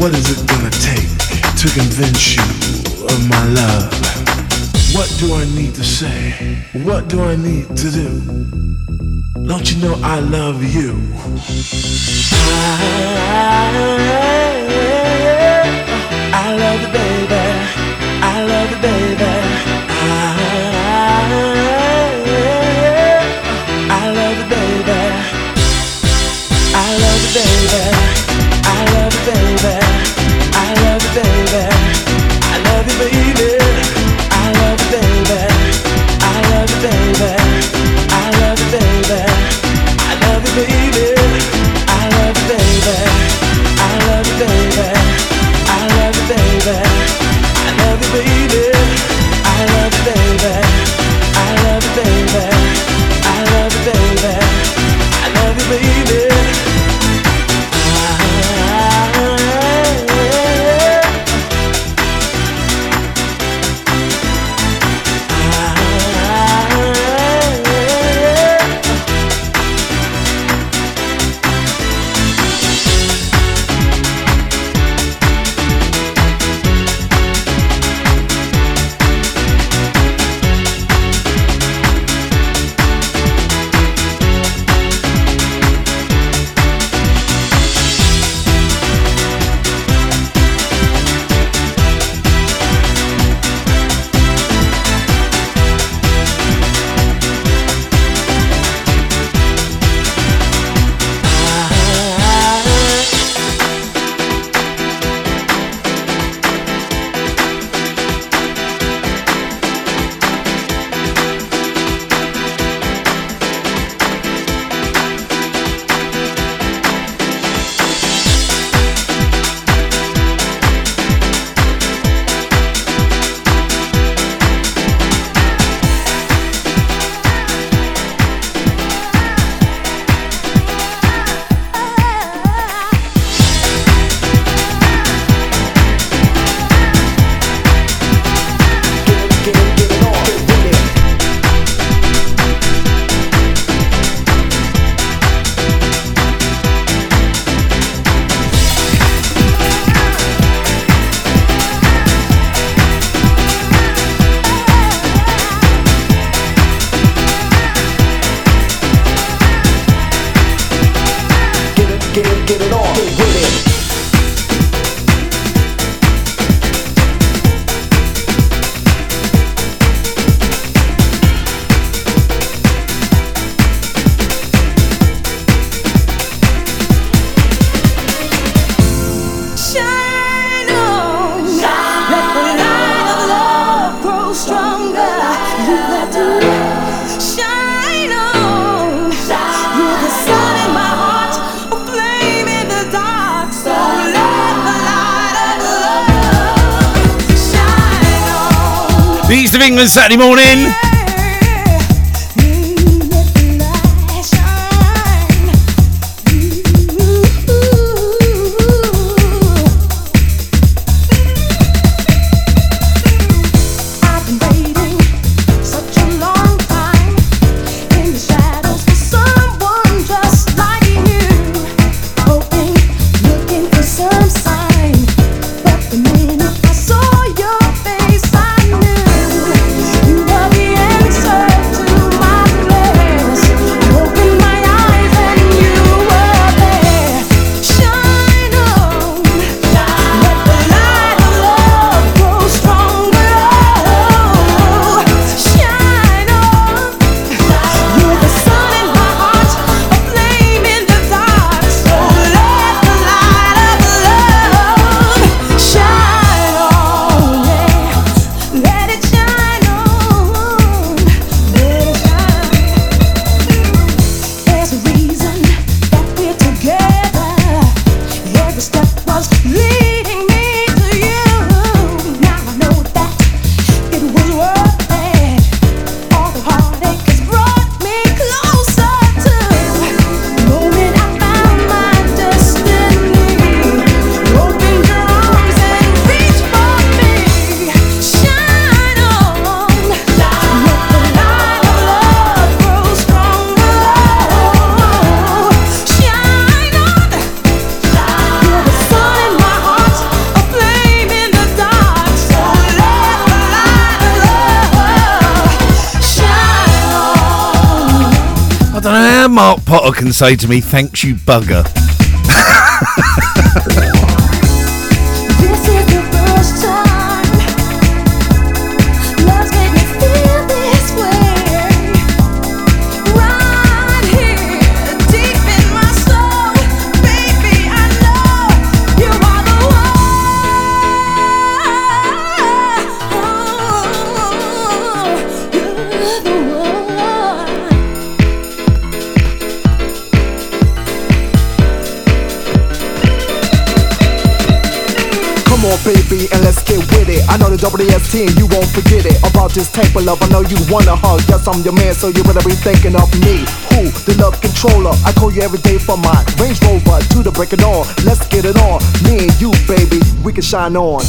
What is it gonna take to convince you of my love? What do I need to say? What do I need to do? Don't you know I love you? I, I love you, baby. I love you, baby. I, I love you, baby. I love you, baby. East of England Saturday morning. Love you. Mark Potter can say to me, "Thanks, you bugger." Baby, and let's get with it. I know the W S team, you won't forget it. About this type of love, I know you wanna hug. Yes, I'm your man, so you better be thinking of me. Who? The love controller. I call you every day for my Range Rover to the break it on. Let's get it on. Me and you, baby, we can shine on.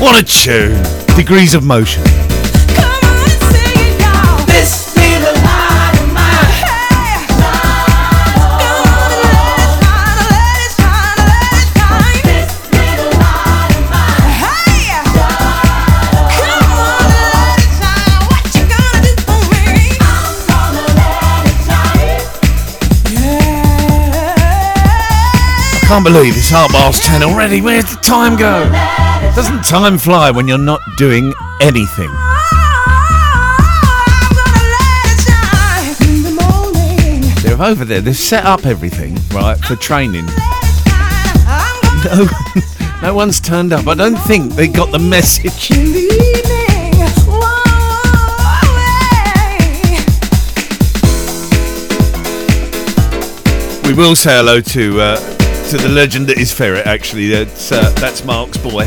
What a tune. Degrees of Motion. Can't believe it's half past ten already. Where's the time go? Doesn't time fly when you're not doing anything? They're over there. They've set up everything, right, for training. No, no one's turned up. I don't think they got the message. We will say hello to... Uh, to the legend that is Ferret, actually. That's, uh, that's Mark's boy.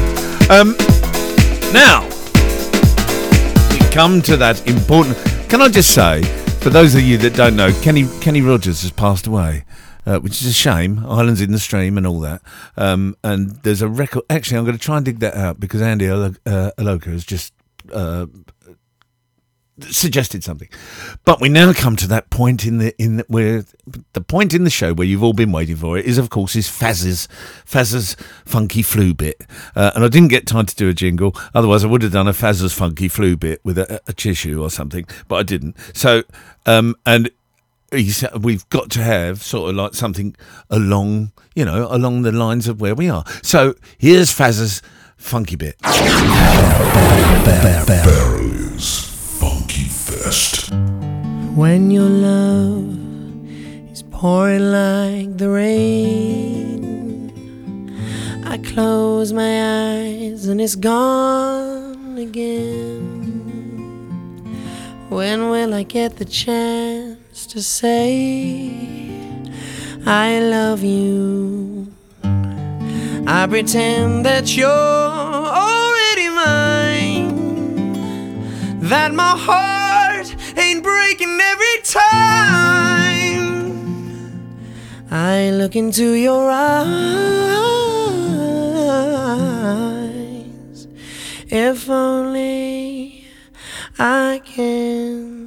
Um, now, we come to that important... Can I just say, for those of you that don't know, Kenny Kenny Rogers has passed away, uh, which is a shame. Islands in the Stream and all that. Um, and there's a record... Actually, I'm going to try and dig that out because Andy Aloka, uh, Aloka has just uh, suggested something. But we now come to that point in the in the, where... The point in the show where you've all been waiting for it is, of course, is Faz's, Faz's funky flu bit. Uh, and I didn't get time to do a jingle. Otherwise, I would have done a Faz's funky flu bit with a, a tissue or something, but I didn't. So, um, and he's, we've got to have sort of like something along, you know, along the lines of where we are. So here's Faz's funky bit. Barry's Funky Fest. When your love pouring like the rain, I close my eyes and it's gone again. When will I get the chance to say I love you? I pretend that you're already mine, that my heart ain't breaking every time I look into your eyes. If only I can.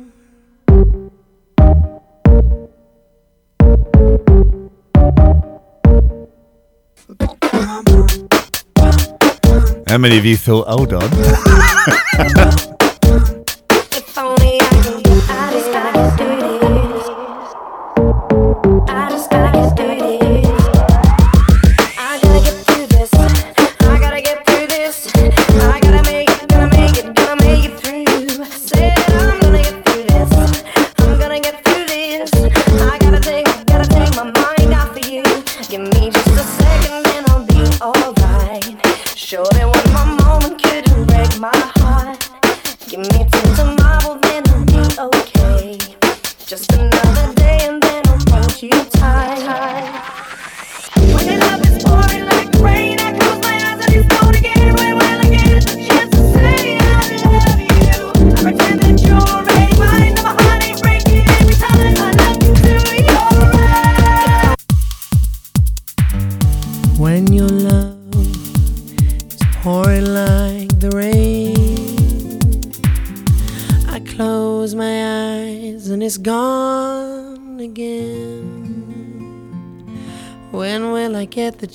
How many of you feel old on? If only I can. I just gotta do this. I just gotta do this. I gotta get through this. I gotta get through this. I gotta make it, gonna make it, gonna make it through. I said I'm gonna get through this. I'm gonna get through this. I gotta take, gotta take my mind off of you. Give me just a second and I'll be alright. Sure that one more moment couldn't break my heart. Give me till tomorrow, then I'll be okay. Just another day and then I'll hold you tight. When your love is pouring like rain, I close my eyes and you stone again. When will I get the chance to say I love you? I pretend that you're already mine. Now my heart ain't breaking every time I look into your eyes. When your love is pouring like the rain, I close my eyes and it's gone again. When will I get the chance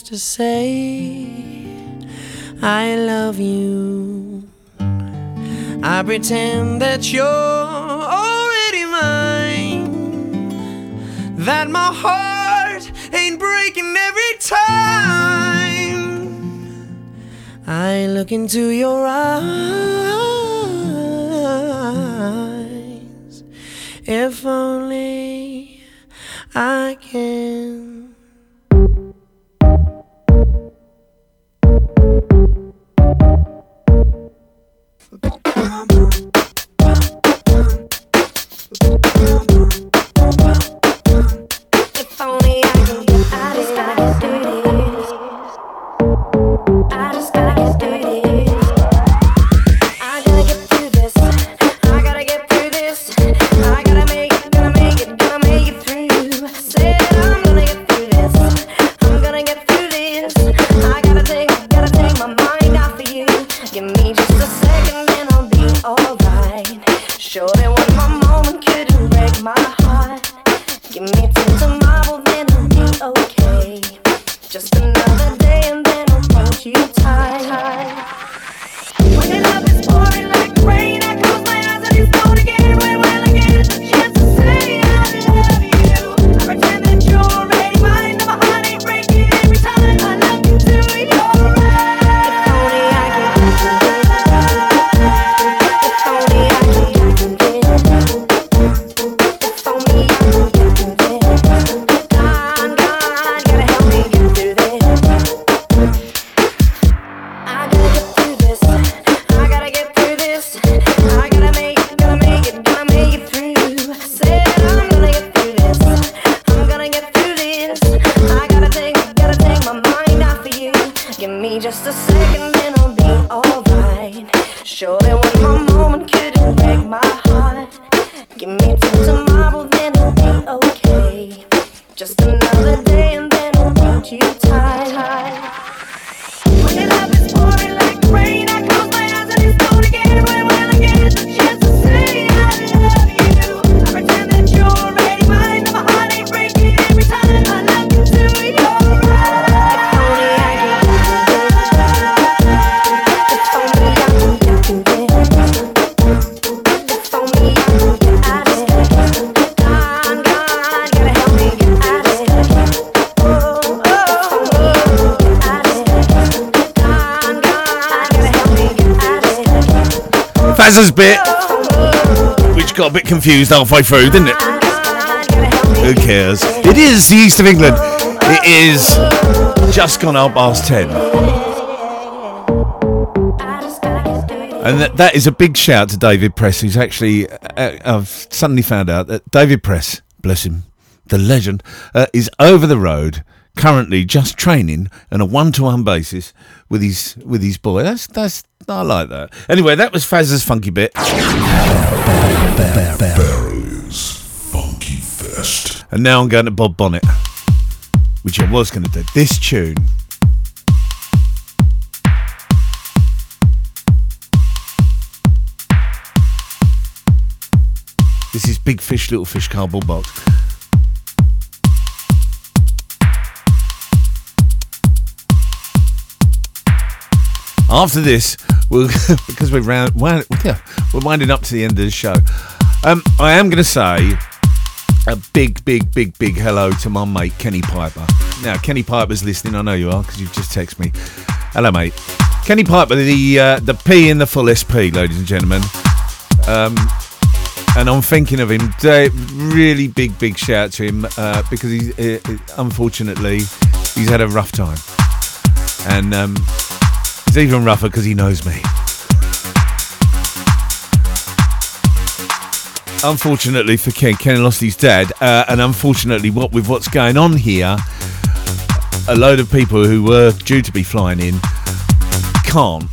to say I love you? I pretend that you're already mine, that my heart ain't breaking every time I look into your eyes. If only I can. If only I can. I just gotta get through this. I just gotta get through this. I gotta get through this. I gotta get through this. I gotta make it, gonna make it, gonna make it through. I said I'm gonna get through this. I'm gonna get through this. I gotta take, gotta take my mind off of you. Give me just a second and I'll be alright. Sure that one more moment couldn't break my heart. Give me till tomorrow, then I'll be okay. Just another day and then I'll hold you tight. When your love is pouring like rain, I close my eyes and it's gone again. When will I get the chance to say I love you? I pretend that you're already mine. Now my heart ain't breaking every time I look into your eyes. If only I can. If only I can. If only I can. God, God, gotta help me get through this. I gotta get through this. I gotta get through this. I gotta make it, gonna make it, gonna make it through. I said I'm gonna get through this. I'm gonna get through this. I gotta take, gotta take my mind off of you. Give me just a second and I'll be alright. Sure that one more moment couldn't break my heart. Give me till tomorrow, then I'll be okay. Just another day and then I'll hold you tight. When your love is pouring like rain, I close my eyes and it's gone again. When will I get the chance to say I love you? I pretend that you're already mine. Now my heart ain't breaking every time I look into your eyes. If only I can. If only I can. If only I can. I just gotta get through this. God, God, gotta help me get through this. Oh, oh, oh. I just gotta get through this. God, God, gotta help me get through this. Fazza's bit, which got a bit confused halfway through, didn't it? Who cares? It is the east of England. It is just gone half past ten. And that, that is a big shout to David Press, who's actually, uh, I've suddenly found out that David Press, bless him, the legend, uh, is over the road currently just training on a one-to-one basis with his with his boy. That's, that's, I like that. Anyway, that was Fazza's funky bit. Barry's Funky Fest. And now I'm going to Bob Bonnet, which I was going to do. This tune. This is Big Fish, Little Fish, Cardboard Box. After this, we'll, because we're round, we're winding up to the end of the show. Um, I am going to say a big, big, big, big hello to my mate Kenny Piper. Now, Kenny Piper's listening. I know you are because you've just texted me. Hello, mate. Kenny Piper, the uh, the P in the full S P, ladies and gentlemen. Um, and I'm thinking of him. Really big, big shout out to him uh, because he's uh, unfortunately he's had a rough time, and um, it's even rougher because he knows me. Unfortunately for Ken, Ken lost his dad, uh, and unfortunately, what with what's going on here, a load of people who were due to be flying in can't.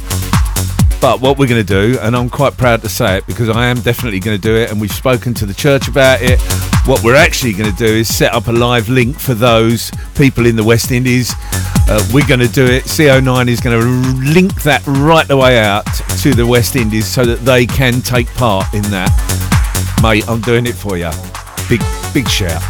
But what we're going to do, and I'm quite proud to say it because I am definitely going to do it, and we've spoken to the church about it. What we're actually going to do is set up a live link for those people in the West Indies. Uh, we're going to do it. C O nine is going to link that right the way out to the West Indies so that they can take part in that. Mate, I'm doing it for you. Big, big shout.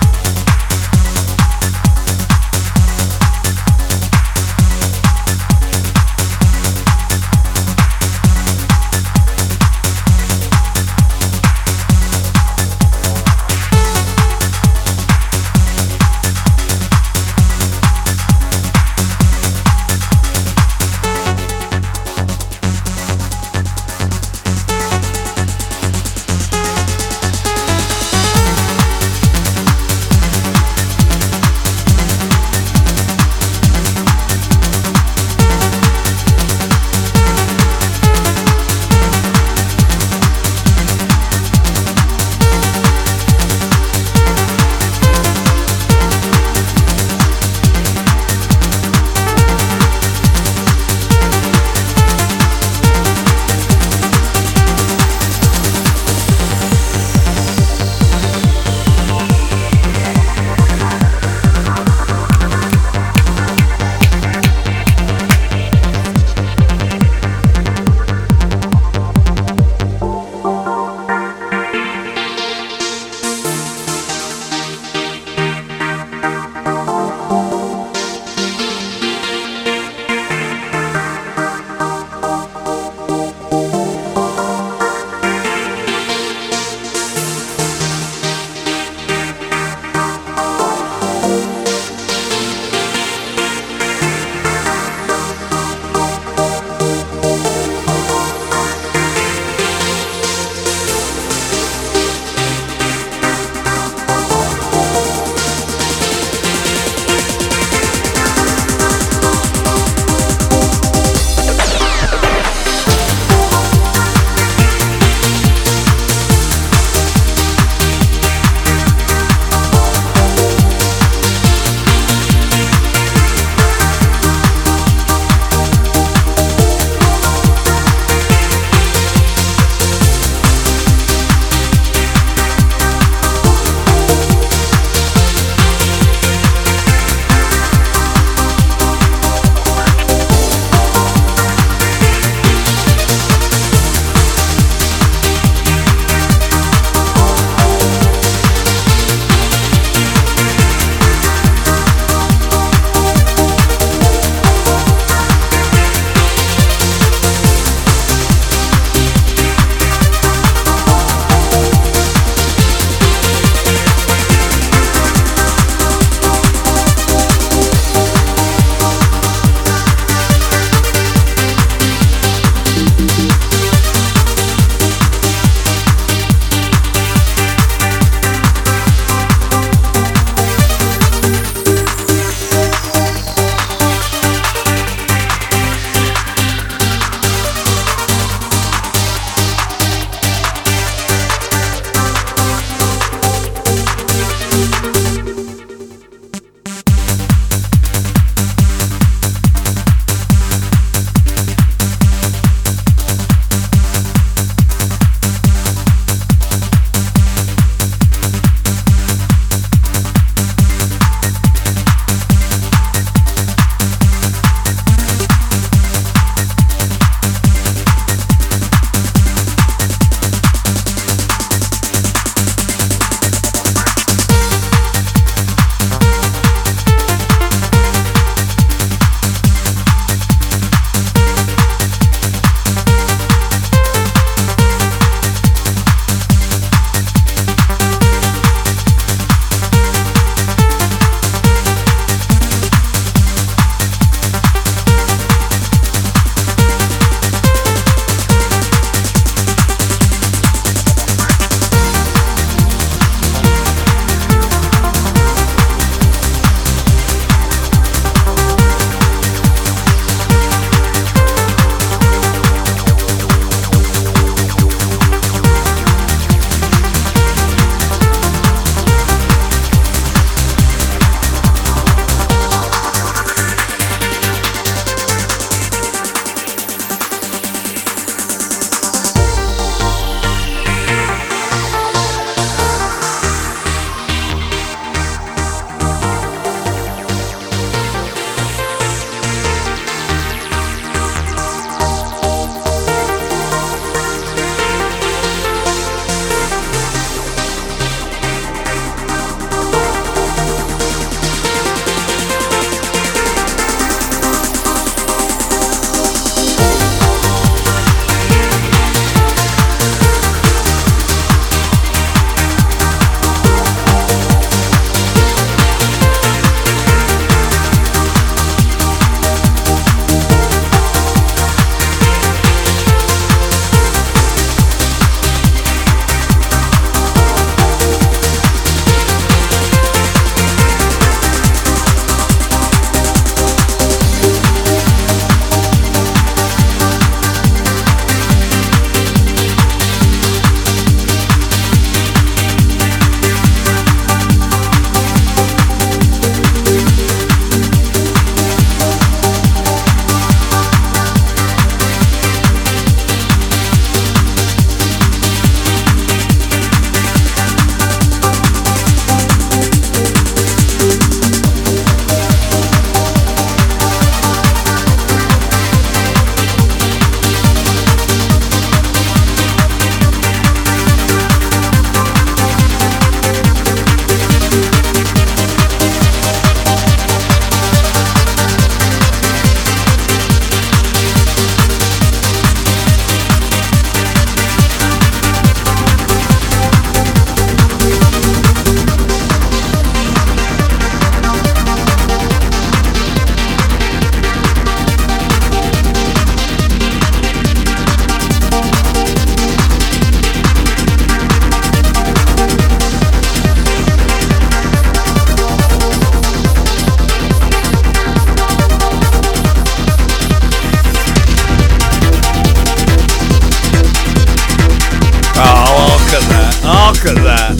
Mark at that.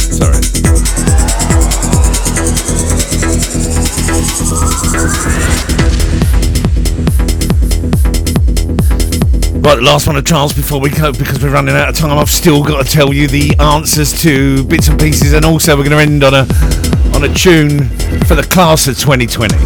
Sorry. Right, last one a chance before we go, because we're running out of time. I've still got to tell you the answers to bits and pieces, and also we're going to end on a on a tune for the class of twenty twenty.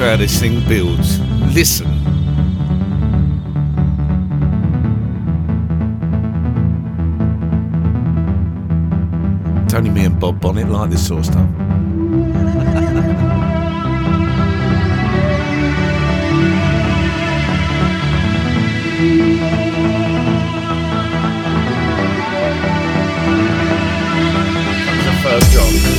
How this thing builds. Listen. It's only me and Bob Bonnet like this sort of stuff. That was the first job.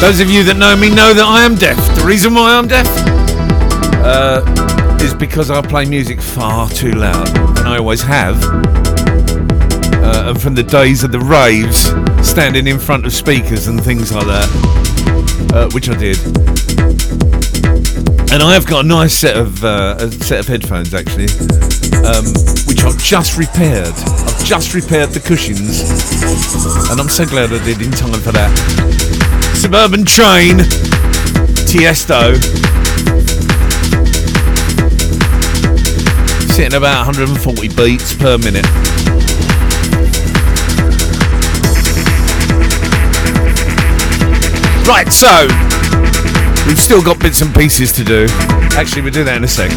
Those of you that know me know that I am deaf. The reason why I'm deaf uh, is because I play music far too loud, and I always have. Uh, and from the days of the raves, standing in front of speakers and things like that. uh, which I did. And I have got a nice set of uh, a set of headphones actually, um, which I've just repaired. I've just repaired the cushions, and I'm so glad I did in time for that. Suburban Train, Tiësto. Sitting about one hundred forty beats per minute. Right, so we've still got bits and pieces to do. Actually, we'll do that in a sec.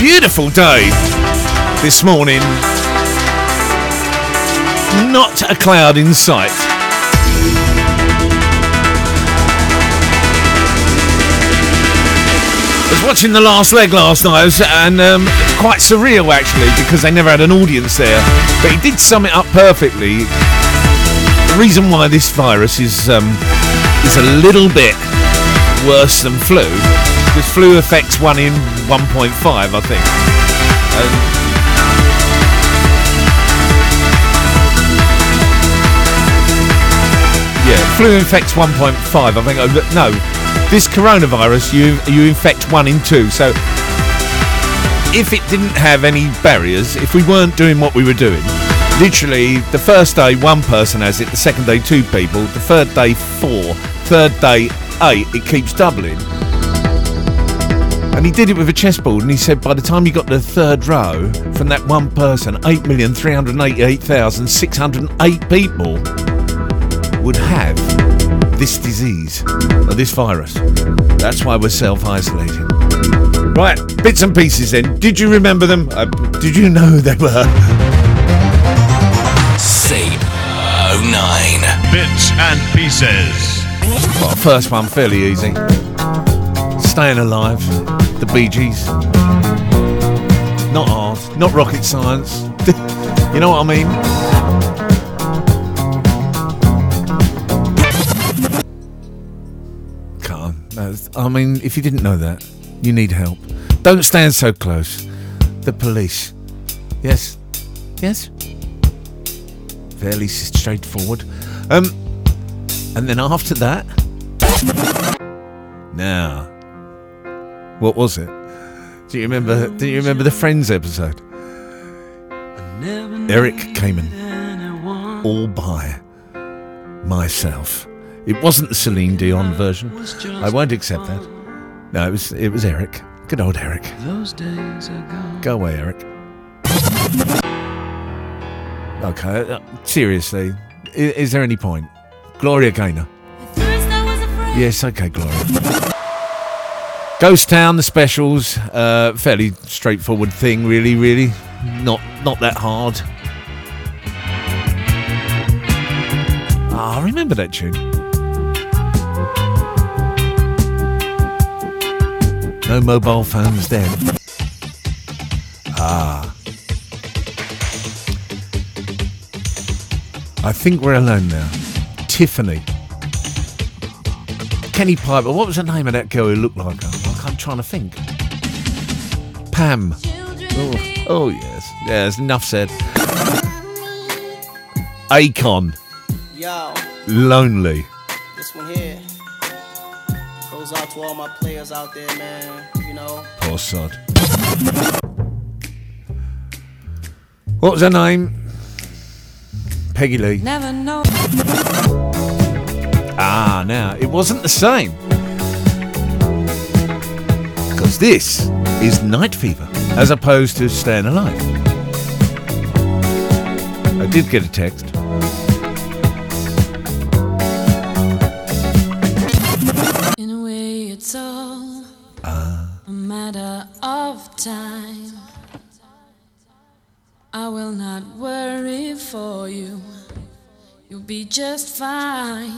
Beautiful day this morning, not a cloud in sight. I was watching the last leg last night, and um, quite surreal actually, because they never had an audience there, but he did sum it up perfectly. The reason why this virus is um, is a little bit worse than flu, because flu affects one in one point five, I think. Um, yeah, flu infects one point five, I think. No, this coronavirus, you you infect one in two. So if it didn't have any barriers, if we weren't doing what we were doing, literally the first day one person has it, the second day two people, the third day four, third day eight, it keeps doubling. And he did it with a chessboard, and he said by the time you got the third row from that one person, eight million three hundred eighty-eight thousand six hundred eight people would have this disease, or this virus. That's why we're self-isolating. Right, bits and pieces then. Did you remember them? Uh, did you know who they were? C oh nine. Bits and pieces. Well, first one, fairly easy. Staying Alive, the Bee Gees. Not hard, not rocket science. You know what I mean? Can't. No, I mean, if you didn't know that, you need help. Don't stand so close. The Police. Yes. Yes. Fairly straightforward. Um, and then after that, now. What was it? Do you remember? Do you remember the Friends episode? Eric came in all by myself. It wasn't the Celine Dion version. I won't accept that. No, it was it was Eric. Good old Eric. Those days are gone. Go away, Eric. Okay, uh, seriously, is, is there any point? Gloria Gaynor. Yes, okay, Gloria. Ghost Town, The Specials, uh, fairly straightforward thing, really, really. Not not that hard. Ah, I remember that tune. No mobile phones then. Ah. I think we're alone now. Tiffany. Kenny Piper. What was the name of that girl who looked like her? I'm trying to think. Pam. Oh, oh yes. Yes, enough said. Akon. Yo. Lonely. This one here goes out to all my players out there, man. You know. Poor sod. What was her name? Peggy Lee. Never know. Ah, now, it wasn't the same. This is Night Fever, as opposed to Staying Alive. I did get a text. matter of time. I will not worry for you. You'll be just fine.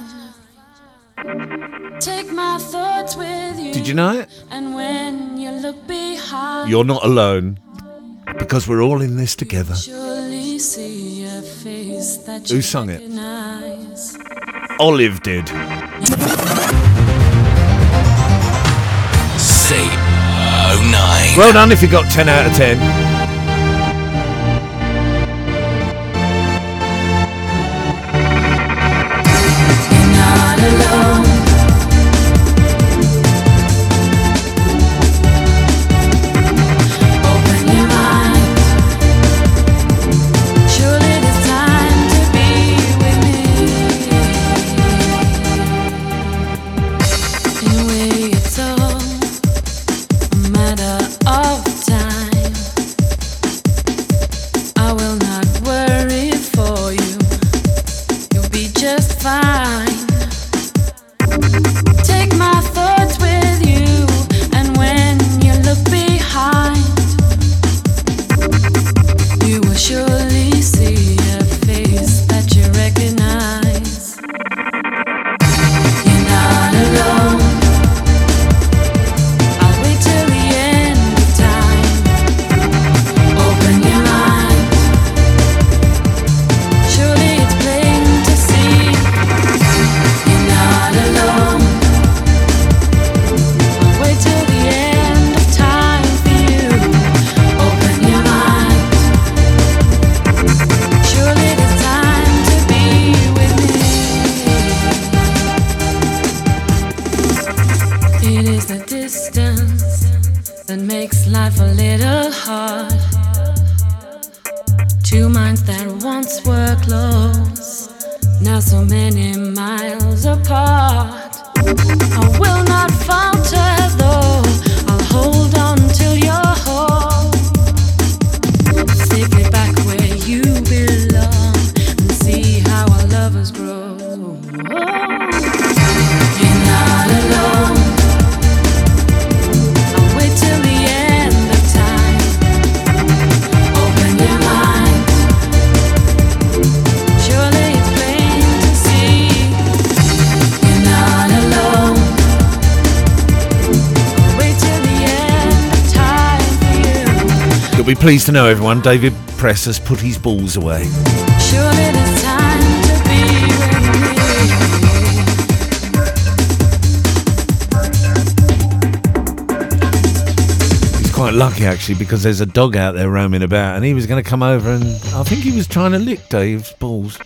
Take my thoughts with you. Did you know it? And when you look behind, you're not alone, because we're all in this together. Surely see a face that you Who sung recognize. It? Olive did. C oh nine. Well done if you got ten out of ten. Pleased to know, everyone, David Press has put his balls away. Surely there's time to be with me. He's quite lucky, actually, because there's a dog out there roaming about, and he was going to come over, and I think he was trying to lick Dave's balls.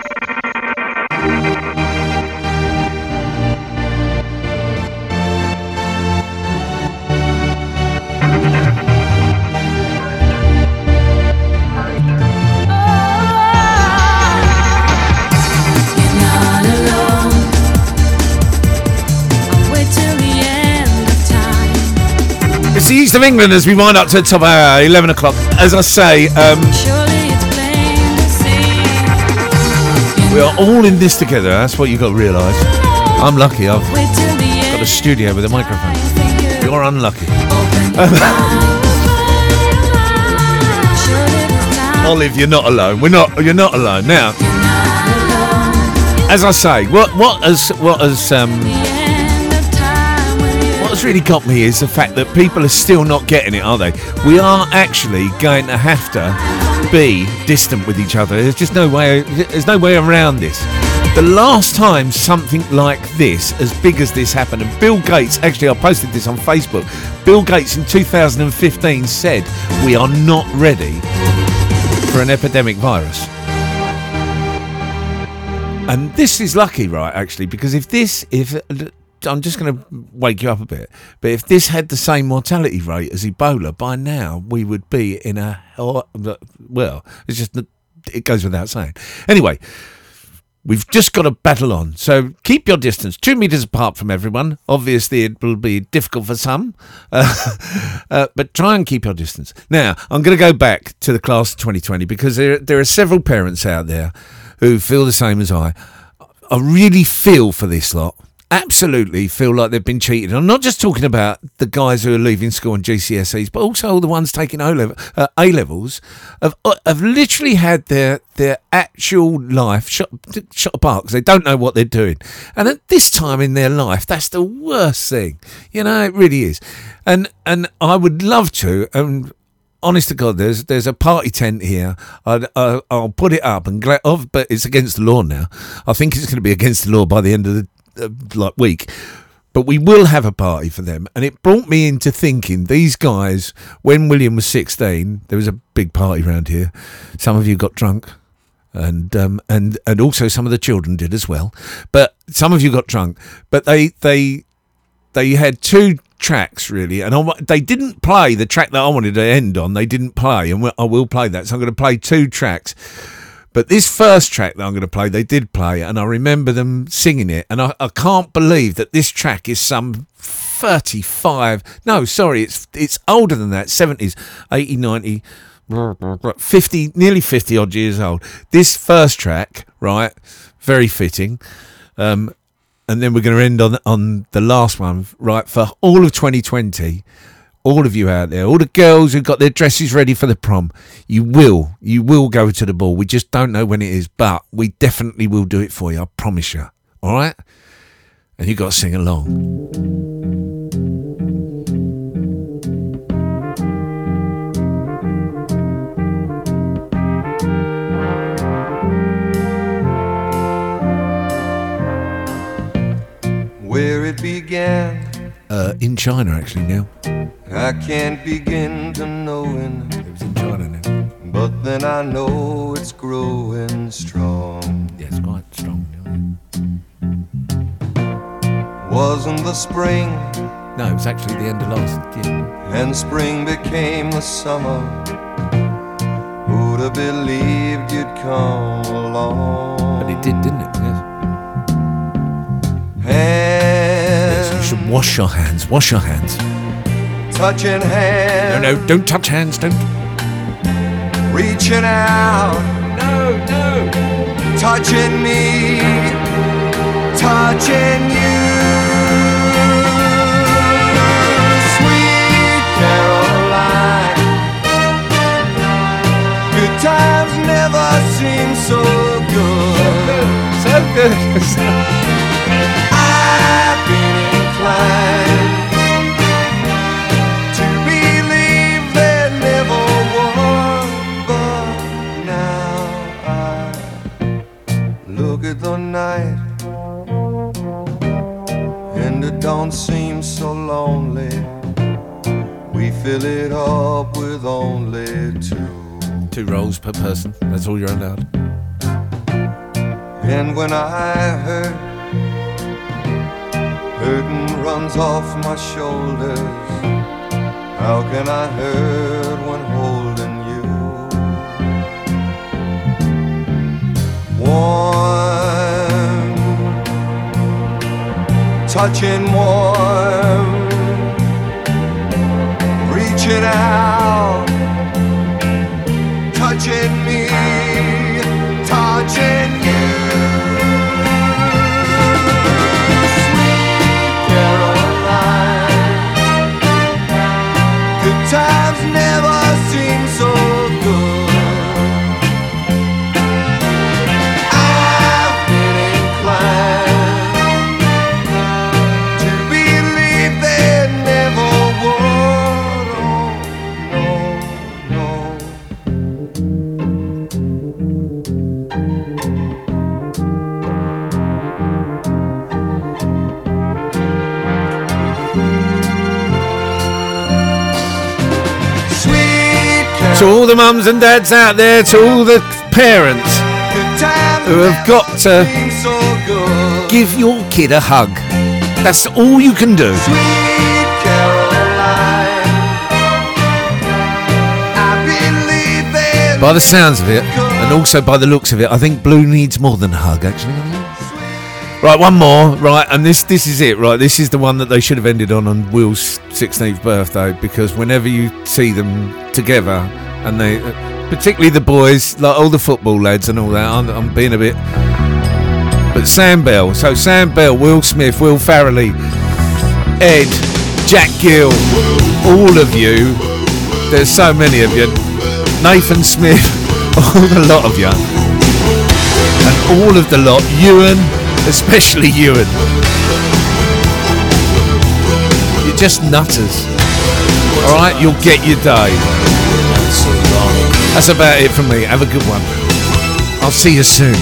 The East of England as we wind up to the top hour, eleven o'clock. As I say, um, we are all in this together. That's what you've got to realise. I'm lucky. I've got a studio with a microphone. You're unlucky. Olive, you're not alone. We're not. You're not alone. Now, as I say, what what has what has um. What's really got me is the fact that people are still not getting it, are they? We are actually going to have to be distant with each other. There's just no way. There's no way around this. The last time something like this, as big as this, happened, and Bill Gates, actually I posted this on Facebook, Bill Gates in two thousand fifteen said, we are not ready for an epidemic virus. And this is lucky, right, actually, because if this... if I'm just going to wake you up a bit. But if this had the same mortality rate as Ebola, by now we would be in a... Well, it's just... It goes without saying. Anyway, we've just got to battle on. So keep your distance. Two metres apart from everyone. Obviously, it will be difficult for some. Uh, uh, but try and keep your distance. Now, I'm going to go back to the class of twenty twenty because there, there are several parents out there who feel the same as I. I really feel for this lot. absolutely feel like they've been cheated. I'm not just talking about the guys who are leaving school on G C S Es, but also all the ones taking O-level, uh, A-levels have, have literally had their their actual life shot, shot apart because they don't know what they're doing. And at this time in their life, that's the worst thing. You know, it really is. And and I would love to... Um, honest to God, there's there's a party tent here. I'd, uh, I'll put it up, and gla- oh, but it's against the law now. I think it's going to be against the law by the end of the uh, like week. But we will have a party for them. And it brought me into thinking, these guys, when William was sixteen, there was a big party round here. Some of you got drunk, and um, and and also some of the children did as well. But some of you got drunk. But they they they had two tracks, really, and I, they didn't play the track that I wanted to end on. They didn't play, and I will play that. So I'm going to play two tracks, but this first track that I'm going to play, they did play, and I remember them singing it, and I, I can't believe that this track is some thirty-five. No, sorry, it's it's older than that. seventies, eighty, ninety, fifty, nearly fifty odd years old. This first track, right? Very fitting. Um, And then we're going to end on on the last one, right, for all of twenty twenty. All of you out there, all the girls who've got their dresses ready for the prom, you will, you will go to the ball. We just don't know when it is, but we definitely will do it for you, I promise you. All right? And you've got to sing along. Where it began, uh, in China actually now. I can't begin to know it. It was in China now. But then I know it's growing strong. Yeah, it's quite strong now. Wasn't the spring? No, it was actually the end of last year. And spring became the summer. Who'd have believed you'd come along? But it did, didn't it? Yes. Yes, you should wash your hands. Wash your hands. Touching hands. No, no, don't touch hands. Don't. Reaching out. No, no. Touching me. Touching you. Sweet Caroline. Good times never seem so good. So good. So good. I've been inclined to believe there never was, but now I look at the night and it don't seem so lonely. We fill it up with only two two rolls per person. That's all you're allowed. And when I heard burden runs off my shoulders, how can I hurt when holding you? Warm, touching warm, reaching out, touching me, touching you. Times never seem so good. I've been inclined to believe they never would. Oh, no, no. To all the mums and dads out there, to all the parents who have got to so give your kid a hug. That's all you can do. Sweet Caroline, I by the sounds of it, and also by the looks of it, I think Blue needs more than a hug, actually. Right, one more. Right, and this this is it. Right, this is the one that they should have ended on on Will's sixteenth birthday, because whenever you see them together, and they, particularly the boys, like all the football lads and all that, I'm, I'm being a bit but Sam Bell. So Sam Bell, Will Smith, Will Farrelly, Ed, Jack Gill, all of you. There's so many of you. Nathan Smith, all the lot of you. And all of the lot, Ewan, especially Ewan. You're just nutters. Alright, you'll get your day. That's about it from me. Have a good one. I'll see you soon.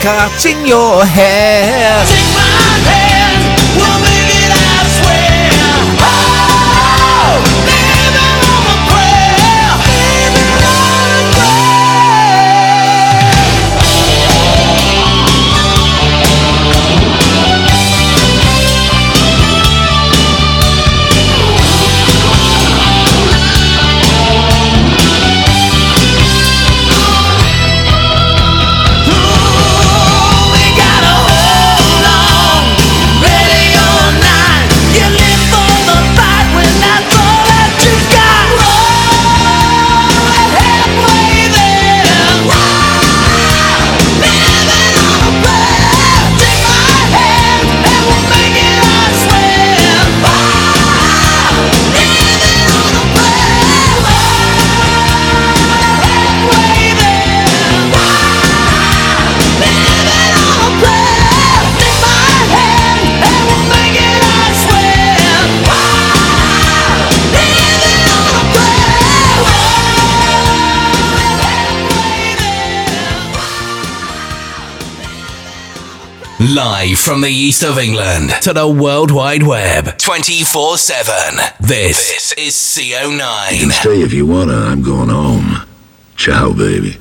Cutting your hair. Take my hand, we'll make it, I swear. Oh, baby, on a prayer, baby, on a live from the east of England to the World Wide Web, twenty-four seven. This, this is C O nine. You can stay if you wanna, I'm going home. Ciao, baby.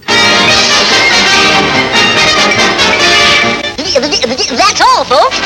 That's all, folks.